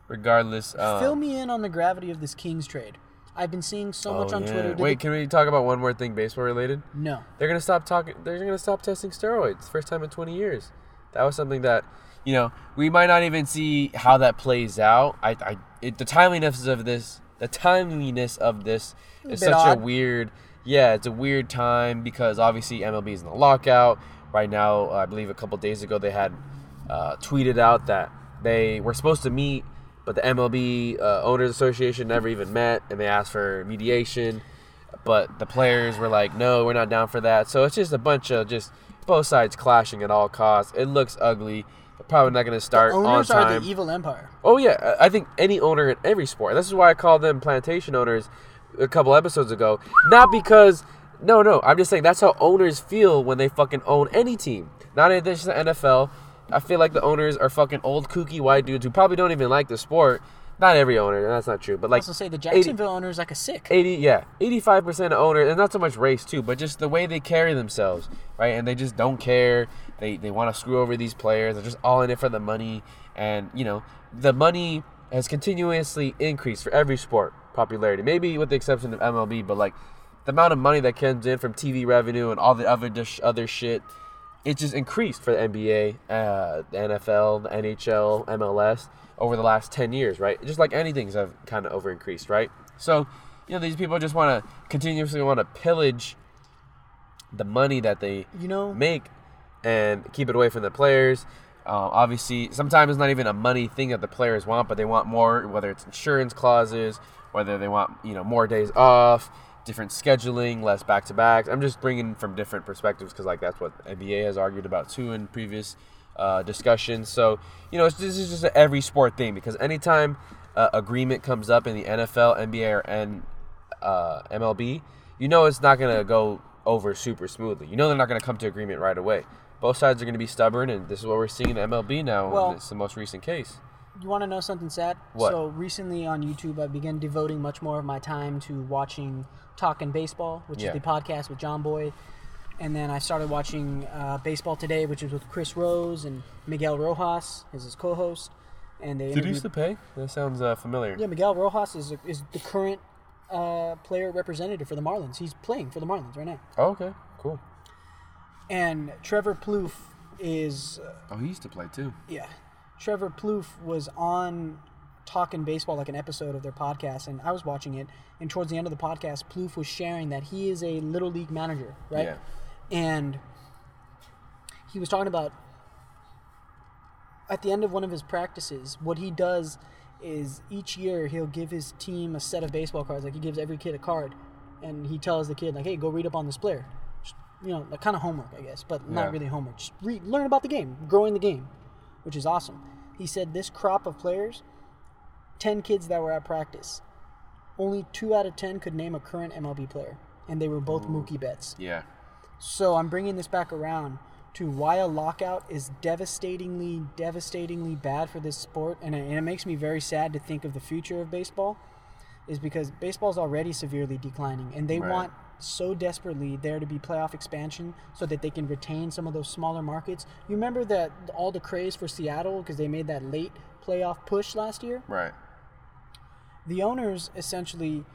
Regardless. Um, Fill me in on the gravity of this Kings trade. I've been seeing so oh, much on yeah. Twitter. Did Wait, can we talk about one more thing baseball related? No. They're gonna stop talking. They're gonna stop testing steroids. First time in twenty years. That was something that, you know, we might not even see how that plays out. I, I, it, the timeliness of this, the timeliness of this is such odd. a weird. Yeah, it's a weird time because obviously M L B is in the lockout right now. I believe a couple days ago they had uh, tweeted out that they were supposed to meet, but the M L B uh, Owners Association never even met, and they asked for mediation. But the players were like, "No, we're not down for that." So it's just a bunch of just both sides clashing at all costs. It looks ugly. Probably not going to start on time. The owners are the evil empire. Oh, yeah. I think any owner in every sport. And this is why I called them plantation owners a couple episodes ago. Not because... No, no. I'm just saying that's how owners feel when they fucking own any team. Not in addition to the N F L. I feel like the owners are fucking old, kooky, white dudes who probably don't even like the sport. Not every owner. That's not true. But like... I was going to say the Jacksonville owner is like a sick. eighty Yeah. eighty-five percent of owners, and not so much race, too, but just the way they carry themselves, right? And they just don't care. They they want to screw over these players. They're just all in it for the money. And, you know, the money has continuously increased for every sport popularity, maybe with the exception of M L B. But, like, the amount of money that comes in from T V revenue and all the other dish, other shit, it just increased for the N B A, uh, the N F L, the N H L, M L S over the last ten years, right? Just like anything's have kind of over-increased, right? So, you know, these people just want to continuously want to pillage the money that they you know make and keep it away from the players. Um, obviously, sometimes it's not even a money thing that the players want, but they want more, whether it's insurance clauses, whether they want, you know, more days off, different scheduling, less back-to-backs. I'm just bringing from different perspectives because, like, that's what N B A has argued about, too, in previous uh, discussions. So, you know, it's, this is just an every sport thing because anytime uh, agreement comes up in the N F L, N B A, or N, uh, M L B, you know it's not going to go over super smoothly. You know they're not going to come to agreement right away. Both sides are going to be stubborn, and this is what we're seeing in M L B now, well, and it's the most recent case. You want to know something sad? What? So recently on YouTube, I began devoting much more of my time to watching Talkin' Baseball, which yeah. is the podcast with John Boy. And then I started watching uh, Baseball Today, which is with Chris Rose and Miguel Rojas is his co-host. And they Did he used to pay? That sounds uh, familiar. Yeah, Miguel Rojas is, a, is the current uh, player representative for the Marlins. He's playing for the Marlins right now. Oh, okay, cool. And Trevor Plouffe is... Uh, oh, he used to play too. Yeah. Trevor Plouffe was on Talkin' Baseball, like an episode of their podcast, and I was watching it, and towards the end of the podcast, Plouffe was sharing that he is a Little League manager, right? Yeah. And he was talking about, at the end of one of his practices, what he does is each year he'll give his team a set of baseball cards. Like, he gives every kid a card, and he tells the kid, like, hey, go read up on this player. You know, like kind of homework, I guess, but not yeah. really homework. Just read, learn about the game, growing the game, which is awesome. He said this crop of players, ten kids that were at practice, only two out of ten could name a current M L B player, and they were both Ooh. Mookie Betts. Yeah. So I'm bringing this back around to why a lockout is devastatingly, devastatingly bad for this sport, and it, and it makes me very sad to think of the future of baseball, is because baseball's already severely declining, and they right. want... so desperately there to be playoff expansion so that they can retain some of those smaller markets. You remember that all the craze for Seattle because they made that late playoff push last year? Right. The owners essentially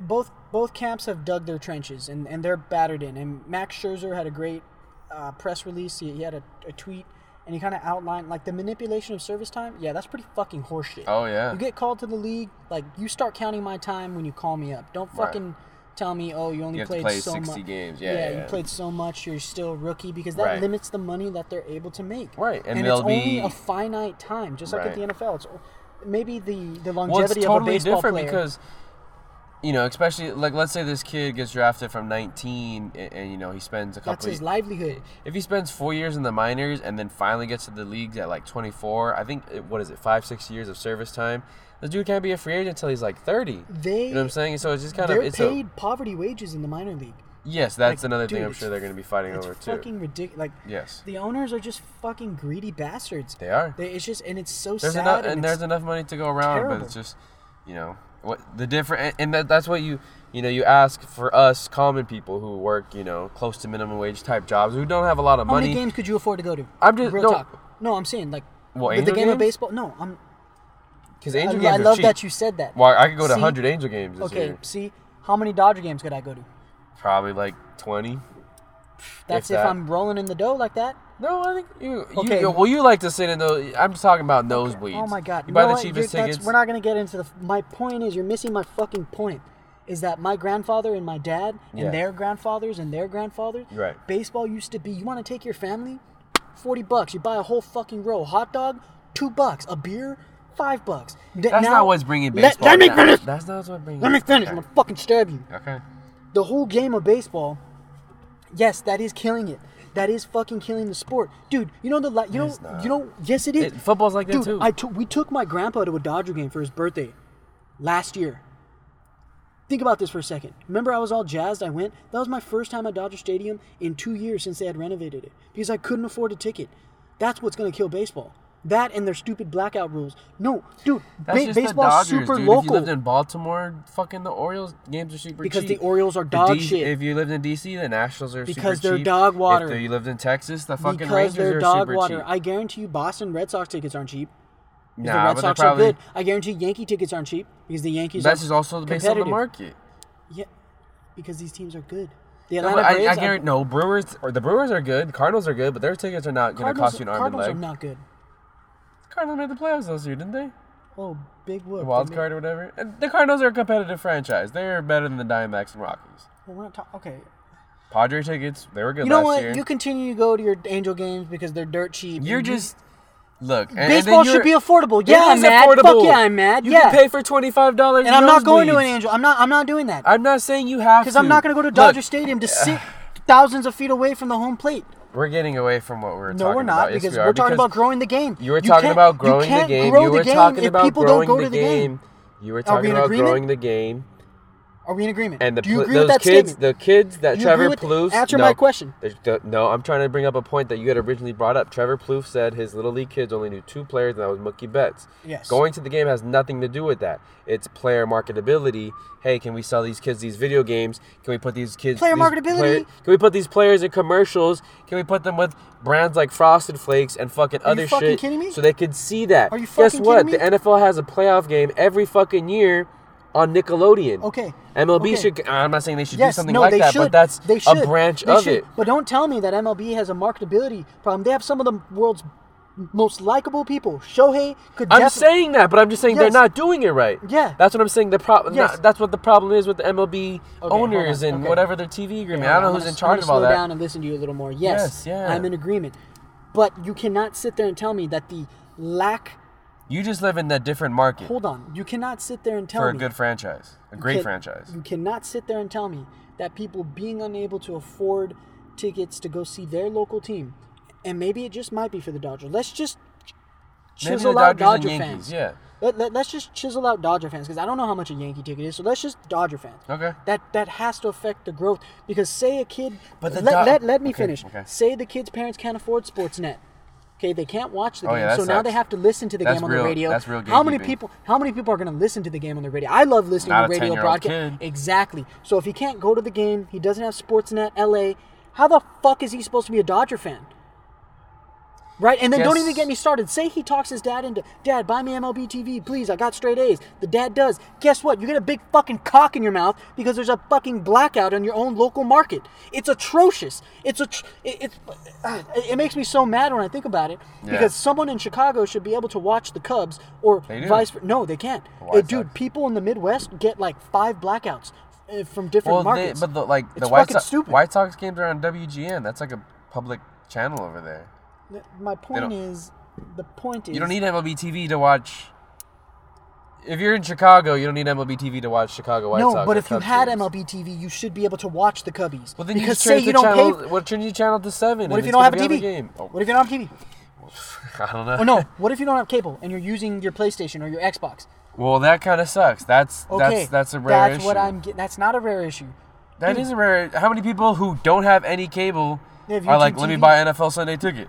both both camps have dug their trenches, and, and they're battered in. And Max Scherzer had a great uh, press release. He, he had a, a tweet, and he kind of outlined, like, the manipulation of service time. Yeah, that's pretty fucking horseshit. Oh, yeah. You get called to the league, like, you start counting my time when you call me up. Don't fucking right. tell me, oh, you only you played play so much. You have to play sixty games. Yeah, yeah, yeah, you played so much, you're still a rookie, because that right. limits the money that they're able to make. Right, and, and it's only be... a finite time, just like right. at the N F L. It's maybe the, the longevity well, totally of a baseball player. Well, it's totally different because... You know, especially, like, let's say this kid gets drafted from nineteen, and, and you know, he spends a couple... That's his years. livelihood. If he spends four years in the minors and then finally gets to the leagues at, like, twenty-four, I think, what is it, five, six years of service time, the dude can't be a free agent until he's, like, thirty. They... You know what I'm saying? So it's just kind they're of... It's paid a, poverty wages in the minor league. Yes, that's like, another dude, thing I'm sure they're going to be fighting over, too. It's fucking ridiculous. Like, yes. The owners are just fucking greedy bastards. They are. They, it's just... And it's so there's sad. Enough, and, and there's enough money to go around, terrible. But it's just, you know... What the different and that, that's what you you know you ask for us common people who work you know close to minimum wage type jobs who don't have a lot of money. How many games could you afford to go to? I'm just real no, talk. No, I'm saying like what, the game games? Of baseball. No, I'm because Angel I, games I love cheap. That you said that. Well, I could go to one hundred Angel games. This okay, year. See how many Dodger games could I go to? Probably like twenty. That's if, if that. I'm rolling in the dough like that. No, I think you. Okay. You, well, you like to sit in those. I'm just talking about nosebleeds. Oh my god! You buy no, the cheapest tickets. We're not gonna get into the. My point is, you're missing my fucking point. Is that my grandfather and my dad and yeah. their grandfathers and their grandfathers? Right. Baseball used to be. You want to take your family? Forty bucks. You buy a whole fucking row. Hot dog, two bucks. A beer, five bucks. That's now, not what's bringing baseball. Let, let me finish. That's not what's bringing. Let me finish. Okay. I'm gonna fucking stab you. Okay. The whole game of baseball. Yes, that is killing it. That is fucking killing the sport, dude. You know the la- you it's know not. You know yes it is. It, football's like that dude, too. I t- we took my grandpa to a Dodger game for his birthday last year. Think about this for a second. Remember, I was all jazzed. I went. That was my first time at Dodger Stadium in two years since they had renovated it because I couldn't afford a ticket. That's what's gonna kill baseball. That and their stupid blackout rules. No, dude. That's ba- just baseball's the Dodgers, super dude. Local. If you lived in Baltimore, fucking the Orioles games are super because cheap. Because the Orioles are dog D- shit. If you lived in D C, the Nationals are because super cheap. Because they're dog water. If you lived in Texas, the fucking because Rangers they're are dog super water. Cheap. I guarantee you Boston Red Sox tickets aren't cheap. Nah, the Red but Sox they're probably... are good. I guarantee Yankee tickets aren't cheap because the Yankees that's are That's also based on the market. Yeah, because these teams are good. The no, I, I guarantee... Are... No, Brewers... or the Brewers are good. Cardinals are good, but their tickets are not going to cost you an arm and leg. Cardinals are not good. Cardinals made the playoffs last year, didn't they? Oh, big whoop. The wild card or whatever. And the Cardinals are a competitive franchise. They are better than the Diamondbacks and Rockies. Well, we're not talking... Okay. Padre tickets, they were good last year. You know what? Year. You continue to go to your Angel games because they're dirt cheap. You're just... Look. And, baseball and should be affordable. Yeah, I'm mad. Affordable. Fuck yeah, I'm mad. You yeah. can pay for twenty-five dollars. And I'm not going bleeds. To an Angel. I'm not I'm not doing that. I'm not saying you have to. Because I'm not going to go to Dodger Look, Stadium to sit thousands of feet away from the home plate. We're getting away from what we were no, talking about. No, we're not, because yes, we are, we're talking because about growing the game. You were you talking about growing the game. You were talking about growing the game. You were talking about growing the game. Are we in agreement? And the, do you agree those with that kids, statement? The kids that you Trevor Plouffe... Answer no, my question. No, I'm trying to bring up a point that you had originally brought up. Trevor Plouffe said his Little League kids only knew two players, and that was Mookie Betts. Yes. Going to the game has nothing to do with that. It's player marketability. Hey, can we sell these kids these video games? Can we put these kids... Player these marketability? Player, can we put these players in commercials? Can we put them with brands like Frosted Flakes and fucking Are other shit? Are you fucking shit kidding me? So they could see that. Are you fucking Guess what? Kidding me? The N F L has a playoff game every fucking year. On Nickelodeon. Okay. M L B okay. should... I'm not saying they should yes, do something no, like that, should. But that's they should. A branch they of should. It. But don't tell me that M L B has a marketability problem. They have some of the world's most likable people. Shohei could I'm def- saying that, but I'm just saying yes. they're not doing it right. Yeah. That's what I'm saying. The problem. Yes. That's what the problem is with the M L B okay, owners and okay. whatever their T V agreement. Yeah, I don't I'm know who's in charge of all that. I'm going to slow down and listen to you a little more. Yes. yes yeah. I'm in agreement. But you cannot sit there and tell me that the lack... You just live in a different market. Hold on. You cannot sit there and tell me. For a me, good franchise. A great can, franchise. You cannot sit there and tell me that people being unable to afford tickets to go see their local team, and maybe it just might be for the Dodgers. Let's just chisel out Dodger and Yankees, fans. Yeah. Let, let, let's just chisel out Dodger fans, because I don't know how much a Yankee ticket is, so let's just Dodger fans. Okay. That that has to affect the growth, because say a kid... But the let, Do- let, let me okay, finish. Okay. Say the kid's parents can't afford Sportsnet. Okay, they can't watch the oh, game, yeah, so sucks. Now they have to listen to the that's game on real, the radio. That's real how many people? How many people are going to listen to the game on the radio? I love listening Not to radio broadcast. Kid. Exactly. So if he can't go to the game, he doesn't have Sportsnet L A. How the fuck is he supposed to be a Dodger fan? Right? And then yes. don't even get me started. Say he talks his dad into, Dad, buy me M L B T V, please. I got straight A's. The dad does. Guess what? You get a big fucking cock in your mouth because there's a fucking blackout on your own local market. It's atrocious. It's a, atro- it, it, it makes me so mad when I think about it yeah. because someone in Chicago should be able to watch the Cubs or vice versa. No, they can't. It, dude, people in the Midwest get like five blackouts from different well, markets. They, but the, like, the White Sox, White Sox games are on W G N. That's like a public channel over there. My point is, the point is... You don't need M L B T V to watch... If you're in Chicago, you don't need M L B T V to watch Chicago White Sox. No, but if you had M L B T V, you should be able to watch the Cubbies. Well, then you just turn your channel to seven. What if you don't have a T V? What if you don't have T V? I don't know. Oh, no. What if you don't have cable and you're using your PlayStation or your Xbox? Well, that kind of sucks. That's that's that's a rare issue. That's what I'm getting. That's not a rare issue. That is a rare... How many people who don't have any cable are like, let me buy an N F L Sunday ticket?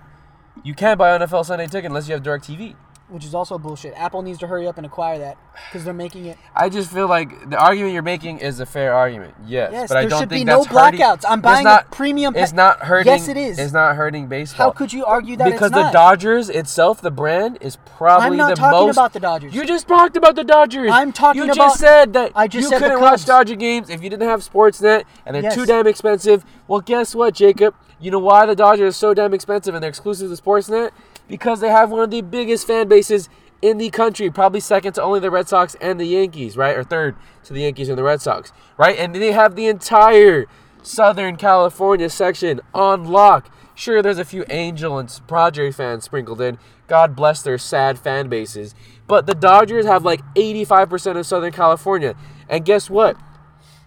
You can't buy an N F L Sunday ticket unless you have DirecTV. Which is also bullshit. Apple needs to hurry up and acquire that because they're making it... I just feel like the argument you're making is a fair argument. Yes, yes but I don't think that's hurting... There should be no blackouts. I'm buying not, a premium... Pa- it's not hurting... Yes, it is. It's not hurting baseball. How could you argue that because it's not? Because the Dodgers itself, the brand, is probably the most... I'm not talking most... about the Dodgers. You just talked about the Dodgers. I'm talking you about... You just said that I just you said couldn't watch Dodger games if you didn't have Sportsnet and they're yes. too damn expensive. Well, guess what, Jacob? You know why the Dodgers are so damn expensive and they're exclusive to Sportsnet? Because they have one of the biggest fan bases in the country, probably second to only the Red Sox and the Yankees, right? Or third to the Yankees and the Red Sox, right? And they have the entire Southern California section on lock. Sure, there's a few Angel and Padre fans sprinkled in. God bless their sad fan bases. But the Dodgers have like eighty-five percent of Southern California. And guess what?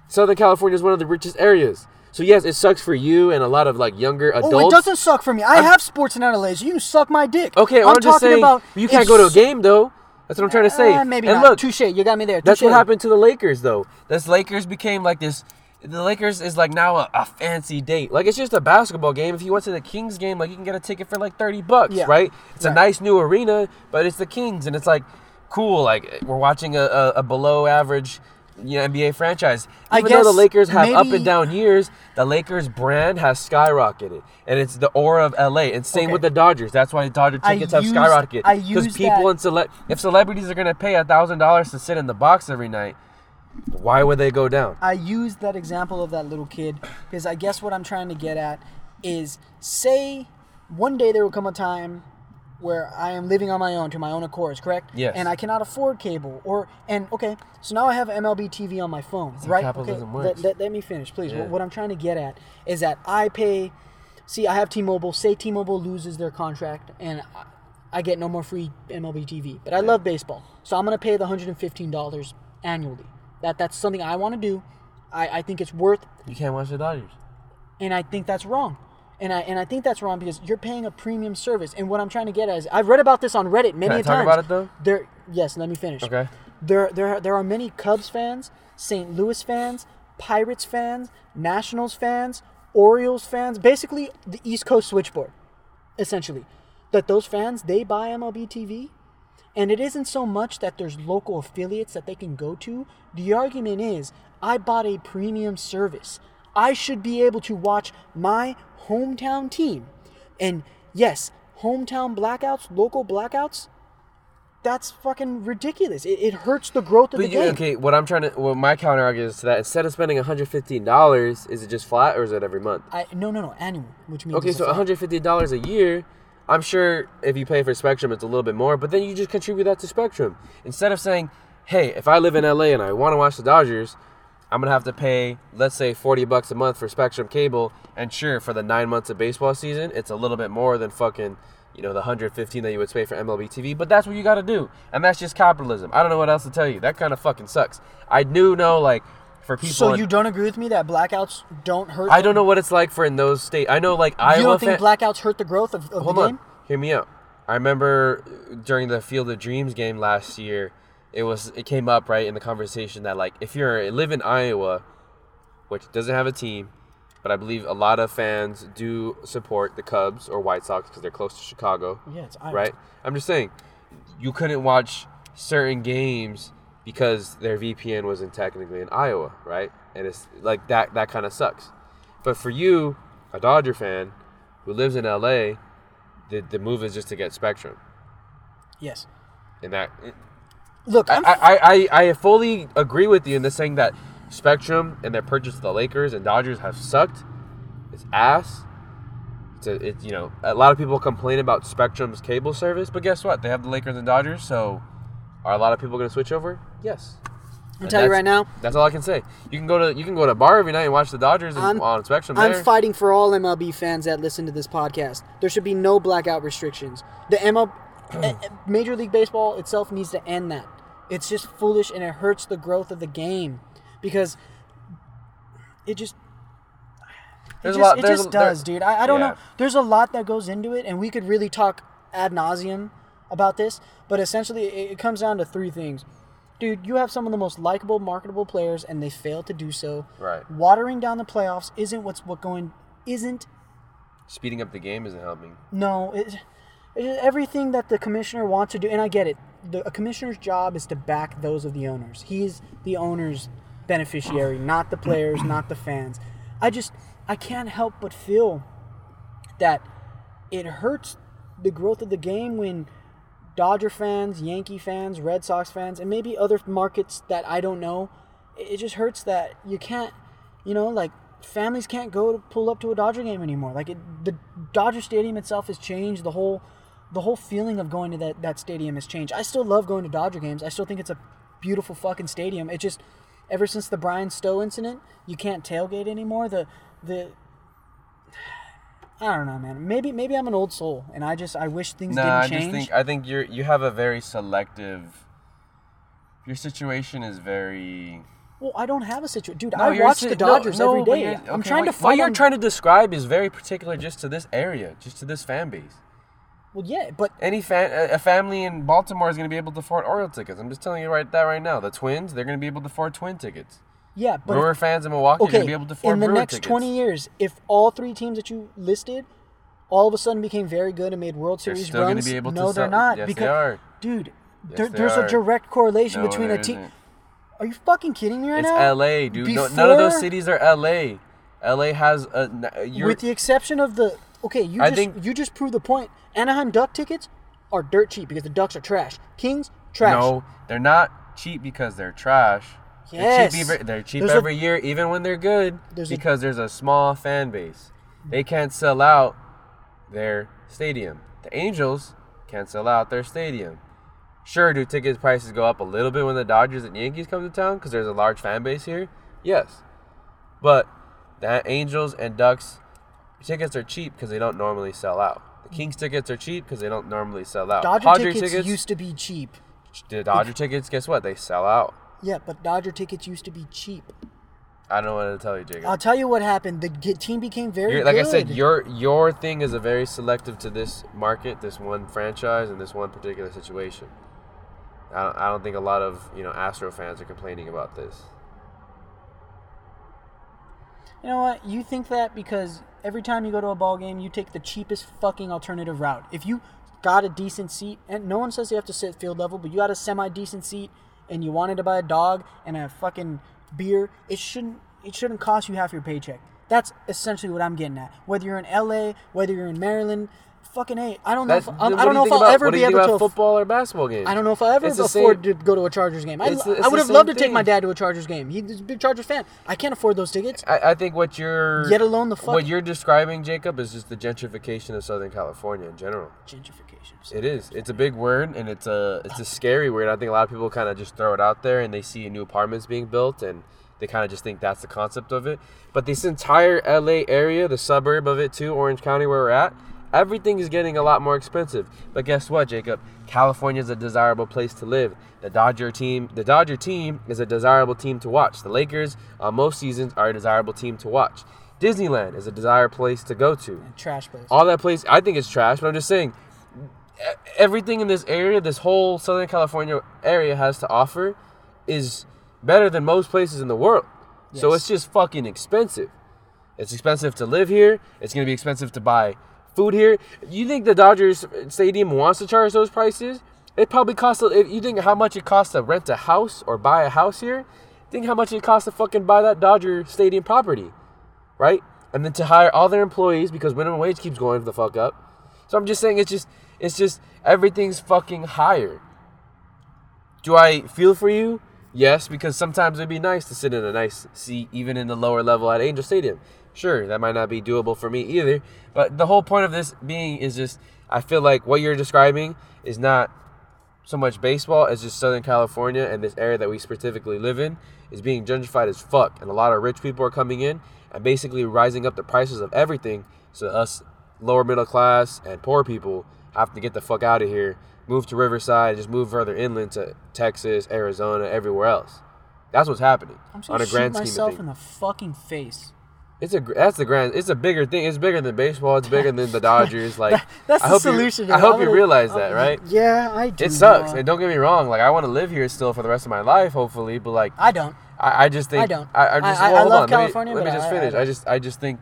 Southern California is one of the richest areas. So, yes, it sucks for you and a lot of, like, younger adults. Oh, it doesn't suck for me. I I'm, have sports in L A, so you can suck my dick. Okay, I'm, I'm just saying, about you can't go to a game, though. That's what I'm trying to say. Uh, maybe and not. Look, touche, you got me there. Touché. That's what happened to the Lakers, though. This Lakers became, like, this... The Lakers is, like, now a, a fancy date. Like, it's just a basketball game. If you went to the Kings game, like, you can get a ticket for, like, thirty bucks, yeah. right? It's right. a nice new arena, but it's the Kings, and it's, like, cool. Like, we're watching a, a, a below-average... Yeah, N B A franchise. Even though the Lakers have maybe... up and down years, the Lakers brand has skyrocketed, and it's the aura of L A. And same okay. with the Dodgers. That's why the Dodger tickets I have used, skyrocketed because people that. and cele- if celebrities are going to pay a thousand dollars to sit in the box every night, why would they go down? I used that example of that little kid because I guess what I'm trying to get at is, say one day there will come a time where I am living on my own, to my own accords, correct? Yes. And I cannot afford cable. Or and okay, so now I have M L B T V on my phone, That's right? Capitalism okay, works. Let, let, let me finish, please. Yeah. What, what I'm trying to get at is that I pay. See, I have T-Mobile. Say T-Mobile loses their contract, and I, I get no more free M L B T V. But I yeah. love baseball, so I'm gonna pay the one hundred fifteen dollars annually. That that's something I want to do. I, I think it's worth. You can't watch the Dodgers. And I think that's wrong. And I and I think that's wrong because you're paying a premium service. And what I'm trying to get at is, I've read about this on Reddit many times. Can I talk about it though? There, yes, let me finish. Okay. There, there, there are many Cubs fans, Saint Louis fans, Pirates fans, Nationals fans, Orioles fans, basically the East Coast switchboard, essentially. That those fans, they buy M L B T V. And it isn't so much that there's local affiliates that they can go to. The argument is, I bought a premium service. I should be able to watch my hometown team. And yes, hometown blackouts, local blackouts, that's fucking ridiculous. It, it hurts the growth of but the you, game. Okay, what I'm trying to, what my counter argument is to that, instead of spending one hundred fifteen dollars, is it just flat or is it every month? I, no, no, no, annual, which means okay, so one hundred fifty dollars a year, I'm sure if you pay for Spectrum, it's a little bit more, but then you just contribute that to Spectrum. Instead of saying, hey, if I live in L A and I want to watch the Dodgers, I'm going to have to pay, let's say, forty bucks a month for Spectrum Cable. And sure, for the nine months of baseball season, it's a little bit more than fucking, you know, the one hundred fifteen that you would pay for M L B T V. But that's what you got to do. And that's just capitalism. I don't know what else to tell you. That kind of fucking sucks. I do know, like, for people... So you in, don't agree with me that blackouts don't hurt... I them? Don't know what it's like for in those states. I know, like, you Iowa... You don't think fan- blackouts hurt the growth of, of Hold the on. game? Hear me out. I remember during the Field of Dreams game last year, It was. It came up, right, in the conversation that, like, if you live in Iowa, which doesn't have a team, but I believe a lot of fans do support the Cubs or White Sox because they're close to Chicago. Yeah, it's Iowa. Right? I'm just saying, you couldn't watch certain games because their V P N wasn't technically in Iowa, right? And it's, like, that, that kind of sucks. But for you, a Dodger fan who lives in L A, the the move is just to get Spectrum. Yes. And that. Look, I'm... I, I I I fully agree with you in this saying that Spectrum and their purchase of the Lakers and Dodgers have sucked. It's ass. It's a, it, you know, a lot of people complain about Spectrum's cable service, but guess what? They have the Lakers and Dodgers, so are a lot of people going to switch over? Yes. I'll tell you right now. That's all I can say. You can go to you can go to a bar every night and watch the Dodgers and, on Spectrum. I'm there. Fighting for all M L B fans that listen to this podcast. There should be no blackout restrictions. The M L B, Major League Baseball itself needs to end that. It's just foolish and it hurts the growth of the game because it just. It there's just, a lot, it just a, does, dude. I, I don't yeah. know. There's a lot that goes into it, and we could really talk ad nauseum about this, but essentially it, it comes down to three things. Dude, you have some of the most likable, marketable players, and they fail to do so. Right. Watering down the playoffs isn't what's what going isn't. Speeding up the game isn't helping. No, it, it is everything that the commissioner wants to do, and I get it. The, a commissioner's job is to back those of the owners. He's the owner's beneficiary, not the players, not the fans. I just I can't help but feel that it hurts the growth of the game when Dodger fans, Yankee fans, Red Sox fans, and maybe other markets that I don't know. It just hurts that you can't, you know, like families can't go to pull up to a Dodger game anymore. Like it, the Dodger Stadium itself has changed. The whole, the whole feeling of going to that, that stadium has changed. I still love going to Dodger games. I still think it's a beautiful fucking stadium. It just, ever since the Brian Stowe incident, you can't tailgate anymore. The, the. I don't know, man. Maybe maybe I'm an old soul, and I just I wish things no, didn't I change. No, I just think I think you're you have a very selective. Your situation is very. Well, I don't have a situation, dude. No, I watch si- the Dodgers no, no, every day. Okay, I'm trying what, to find. What you're on... trying to describe is very particular, just to this area, just to this fan base. Well, yeah, but any fan a family in Baltimore is going to be able to afford Oriole tickets. I'm just telling you right that right now. The Twins, they're going to be able to afford Twin tickets. Yeah, but Brewer if, fans in Milwaukee okay, are gonna be able to afford Brewer tickets. In the next twenty years, if all three teams that you listed, all of a sudden became very good and made World Series still runs, be able no, to they're sell. Not. Yes, because, they are. Dude, yes, there, they there's are. A direct correlation no, between a team. Are you fucking kidding me right it's now? It's L A, dude. Before, no, none of those cities are L A. L A has a. You're, with the exception of the okay, you I just think, you just proved the point. Anaheim Duck tickets are dirt cheap because the Ducks are trash. Kings trash. No, they're not cheap because they're trash. Yes. They're cheap, every, they're cheap every a, year, even when they're good, there's because a, there's a small fan base. They can't sell out their stadium. The Angels can't sell out their stadium. Sure, do ticket prices go up a little bit when the Dodgers and Yankees come to town because there's a large fan base here? Yes. But the Angels and Ducks tickets are cheap because they don't normally sell out. The Kings tickets are cheap because they don't normally sell out. Dodger Padre tickets, tickets used to be cheap. The Dodger it, tickets, guess what? They sell out. Yeah, but Dodger tickets used to be cheap. I don't know what to tell you, Jacob. I'll tell you what happened. The team became very you're, like good. Like I said, your your thing is a very selective to this market, this one franchise, and this one particular situation. I don't, I don't think a lot of you know Astro fans are complaining about this. You know what? You think that because every time you go to a ball game, you take the cheapest fucking alternative route. If you got a decent seat, and no one says you have to sit field level, but you got a semi-decent seat, and you wanted to buy a dog and a fucking beer, it shouldn't it shouldn't cost you half your paycheck. That's essentially what I'm getting at. Whether you're in L A, whether you're in Maryland, fucking hey, I don't know That's, if, I don't know if I'll about, ever be able to football or basketball game. I don't know if I'll ever it's afford same, to go to a Chargers game. I, it's, it's I would have loved to thing. Take my dad to a Chargers game. He's a big Chargers fan. I can't afford those tickets. I, I think what you're yet alone the fuck what you're describing, Jacob, is just the gentrification of Southern California in general. Gentrification. It is. It's a big word, and it's a it's a scary word. I think a lot of people kind of just throw it out there, and they see new apartments being built, and they kind of just think that's the concept of it. But this entire L A area, the suburb of it too, Orange County, where we're at, everything is getting a lot more expensive. But guess what, Jacob? California is a desirable place to live. The Dodger team, the Dodger team is a desirable team to watch. The Lakers, on most seasons, are a desirable team to watch. Disneyland is a desirable place to go to. And trash place. All that place, I think it's trash, but I'm just saying, everything in this area, this whole Southern California area has to offer is better than most places in the world. Yes. So it's just fucking expensive. It's expensive to live here. It's going to be expensive to buy food here. You think the Dodgers Stadium wants to charge those prices? It probably costs, if you think how much it costs to rent a house or buy a house here, think how much it costs to fucking buy that Dodger Stadium property, right? And then to hire all their employees because minimum wage keeps going the fuck up. So I'm just saying it's just it's just everything's fucking higher. Do I feel for you? Yes, because sometimes it'd be nice to sit in a nice seat, even in the lower level at Angel Stadium. Sure, that might not be doable for me either. But the whole point of this being is just, I feel like what you're describing is not so much baseball, it's just Southern California and this area that we specifically live in is being gentrified as fuck. And a lot of rich people are coming in and basically rising up the prices of everything. So us lower middle class and poor people have to get the fuck out of here, move to Riverside, just move further inland to Texas, Arizona, everywhere else. That's what's happening on a grand scheme of things. I'm just gonna shoot myself in the fucking face. It's a that's the grand. It's a bigger thing. It's bigger than baseball. It's bigger than the Dodgers. Like that, that's I the hope solution. You, I hope you realize that, right? Yeah, I do. It sucks, know. And don't get me wrong. Like I want to live here still for the rest of my life, hopefully. But like I don't. I, I just think I don't. I, I just. I, well, I hold love on. California. Let me, let me just I, finish. I, I just. I just think,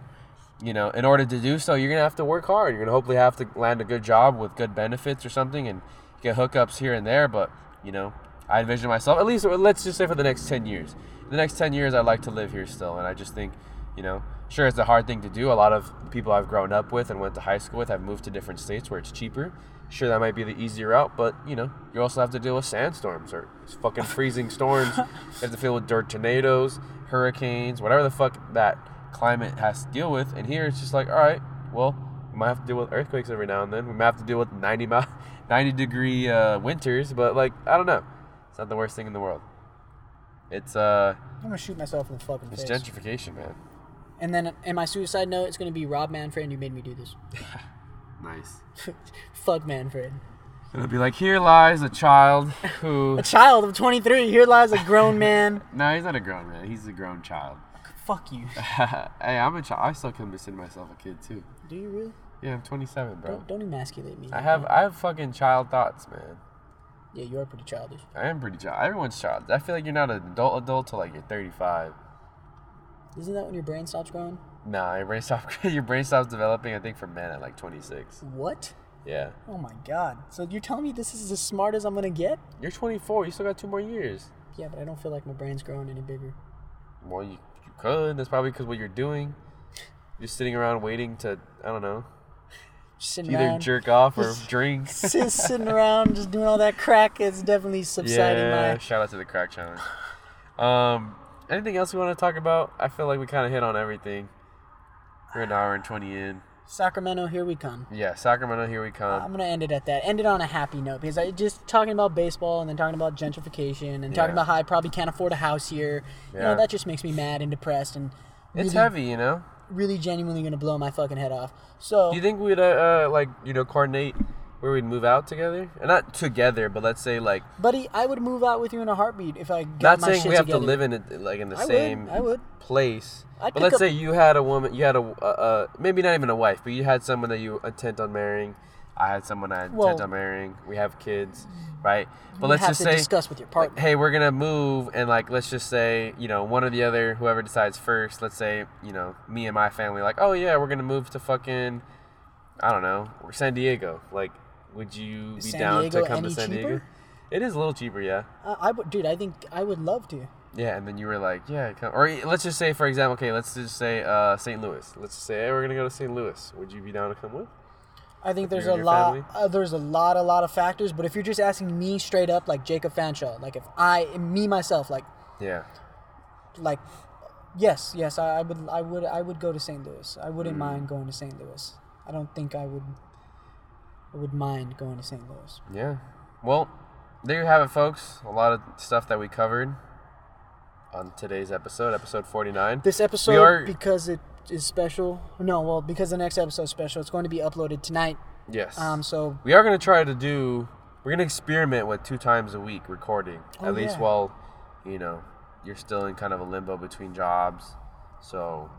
you know, in order to do so, you're gonna have to work hard. You're gonna hopefully have to land a good job with good benefits or something, and get hookups here and there. But you know, I envision myself at least. Let's just say for the next ten years. The next ten years, I'd like to live here still, and I just think. You know, sure, it's a hard thing to do. A lot of people I've grown up with and went to high school with have moved to different states where it's cheaper. Sure, that might be the easier route, but, you know, you also have to deal with sandstorms or fucking freezing storms. You have to deal with dirt tornadoes, hurricanes, whatever the fuck that climate has to deal with. And here it's just like, all right, well, we might have to deal with earthquakes every now and then. We might have to deal with ninety, mile, ninety degree uh, winters, but, like, I don't know. It's not the worst thing in the world. It's, uh... I'm gonna shoot myself in the fucking face. It's gentrification, man. And then in my suicide note, it's going to be Rob Manfred, you made me do this. Nice. Fuck Manfred. It'll be like, here lies a child who... a child of twenty-three. Here lies a grown man. No, he's not a grown man. He's a grown child. Fuck you. Hey, I'm a child. I still can consider myself a kid, too. Do you really? Yeah, I'm twenty-seven, bro. Don't, don't emasculate me. I have that. I have fucking child thoughts, man. Yeah, you are pretty childish. I am pretty childish. Everyone's childish. I feel like you're not an adult adult till like you're thirty-five. Isn't that when your brain stops growing? Nah, your brain stops your brain stops developing, I think, for men at like twenty-six. What? Yeah. Oh my god. So you're telling me this is as smart as I'm gonna get? You're twenty-four. You still got two more years. Yeah, but I don't feel like my brain's growing any bigger. Well, you, you could. That's probably because what you're doing. You're sitting around waiting to, I don't know, sitting either around, jerk off or drink. Sitting around just doing all that crack is definitely subsiding. Yeah, my... shout out to the crack challenge. Um... Anything else we want to talk about? I feel like we kind of hit on everything. We're an hour and twenty in. Sacramento, here we come. Yeah, Sacramento, here we come. Uh, I'm going to end it at that. End it on a happy note because I just talking about baseball and then talking about gentrification and yeah. talking about how I probably can't afford a house here. Yeah. You know, that just makes me mad and depressed. And really, it's heavy, you know? Really genuinely going to blow my fucking head off. So, do you think we'd, uh, uh, like, you know, coordinate where we'd move out together? And not together, but let's say like... Buddy, I would move out with you in a heartbeat if I got my shit together. Not saying we have to live in a, like in the I same would, I would. place. I'd but let's up, say you had a woman, you had a, uh, maybe not even a wife, but you had someone that you intent on marrying. I had someone I intent well, on marrying. We have kids, right? But let's just say... You have to discuss with your partner. Like, hey, we're going to move and like, let's just say, you know, one or the other, whoever decides first, let's say, you know, me and my family, like, oh yeah, we're going to move to fucking, I don't know, San Diego, like... Would you be down to come to San Diego? It is a little cheaper, yeah. Uh, I would, dude. I think I would love to. Yeah, and then you were like, yeah, come. Or let's just say, for example, okay, let's just say uh, Saint Louis. Let's just say, hey, we're gonna go to Saint Louis. Would you be down to come with? I think there's a lot, uh, there's a lot, a lot of factors. But if you're just asking me straight up, like Jacob Bancho, like if I, me myself, like, yeah, like, yes, yes, I, I would, I would, I would go to Saint Louis. I wouldn't mm. mind going to Saint Louis. I don't think I would. I would mind going to Saint Louis. Yeah. Well, there you have it, folks. A lot of stuff that we covered on today's episode, episode forty-nine. This episode, are... because it is special. No, well, because the next episode is special. It's going to be uploaded tonight. Yes. Um. So we are going to try to do, we're going to experiment with two times a week recording. Oh, at yeah. least while, you know, you're still in kind of a limbo between jobs. So...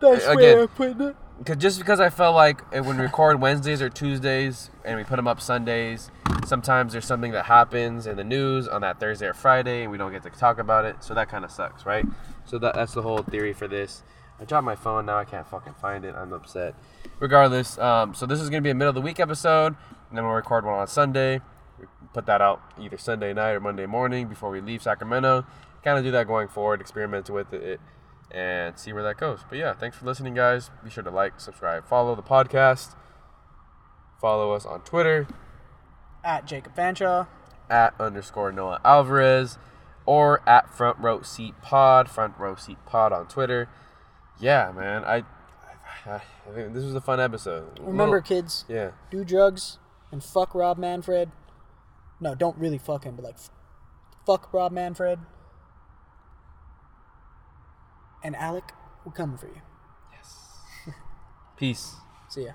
That's where I'm putting it. Cause just because I felt like when we record Wednesdays or Tuesdays and we put them up Sundays, sometimes there's something that happens in the news on that Thursday or Friday and we don't get to talk about it. So that kind of sucks, right? So that that's the whole theory for this. I dropped my phone. Now I can't fucking find it. I'm upset. Regardless, um, so this is going to be a middle of the week episode. And then we'll record one on Sunday. We put that out either Sunday night or Monday morning before we leave Sacramento. Kind of do that going forward, experiment with it. it And see where that goes. But yeah, thanks for listening, guys. Be sure to like, subscribe, follow the podcast. Follow us on Twitter. At Jacob Bancho. At underscore Noah Alvarez. Or at Front Row Seat Pod. Front Row Seat Pod on Twitter. Yeah, man. I, I, I think this was a fun episode. Remember, Little, kids. Yeah. Do drugs and fuck Rob Manfred. No, don't really fuck him, but like, fuck Rob Manfred. And Alec, we're coming for you. Yes. Peace. See ya.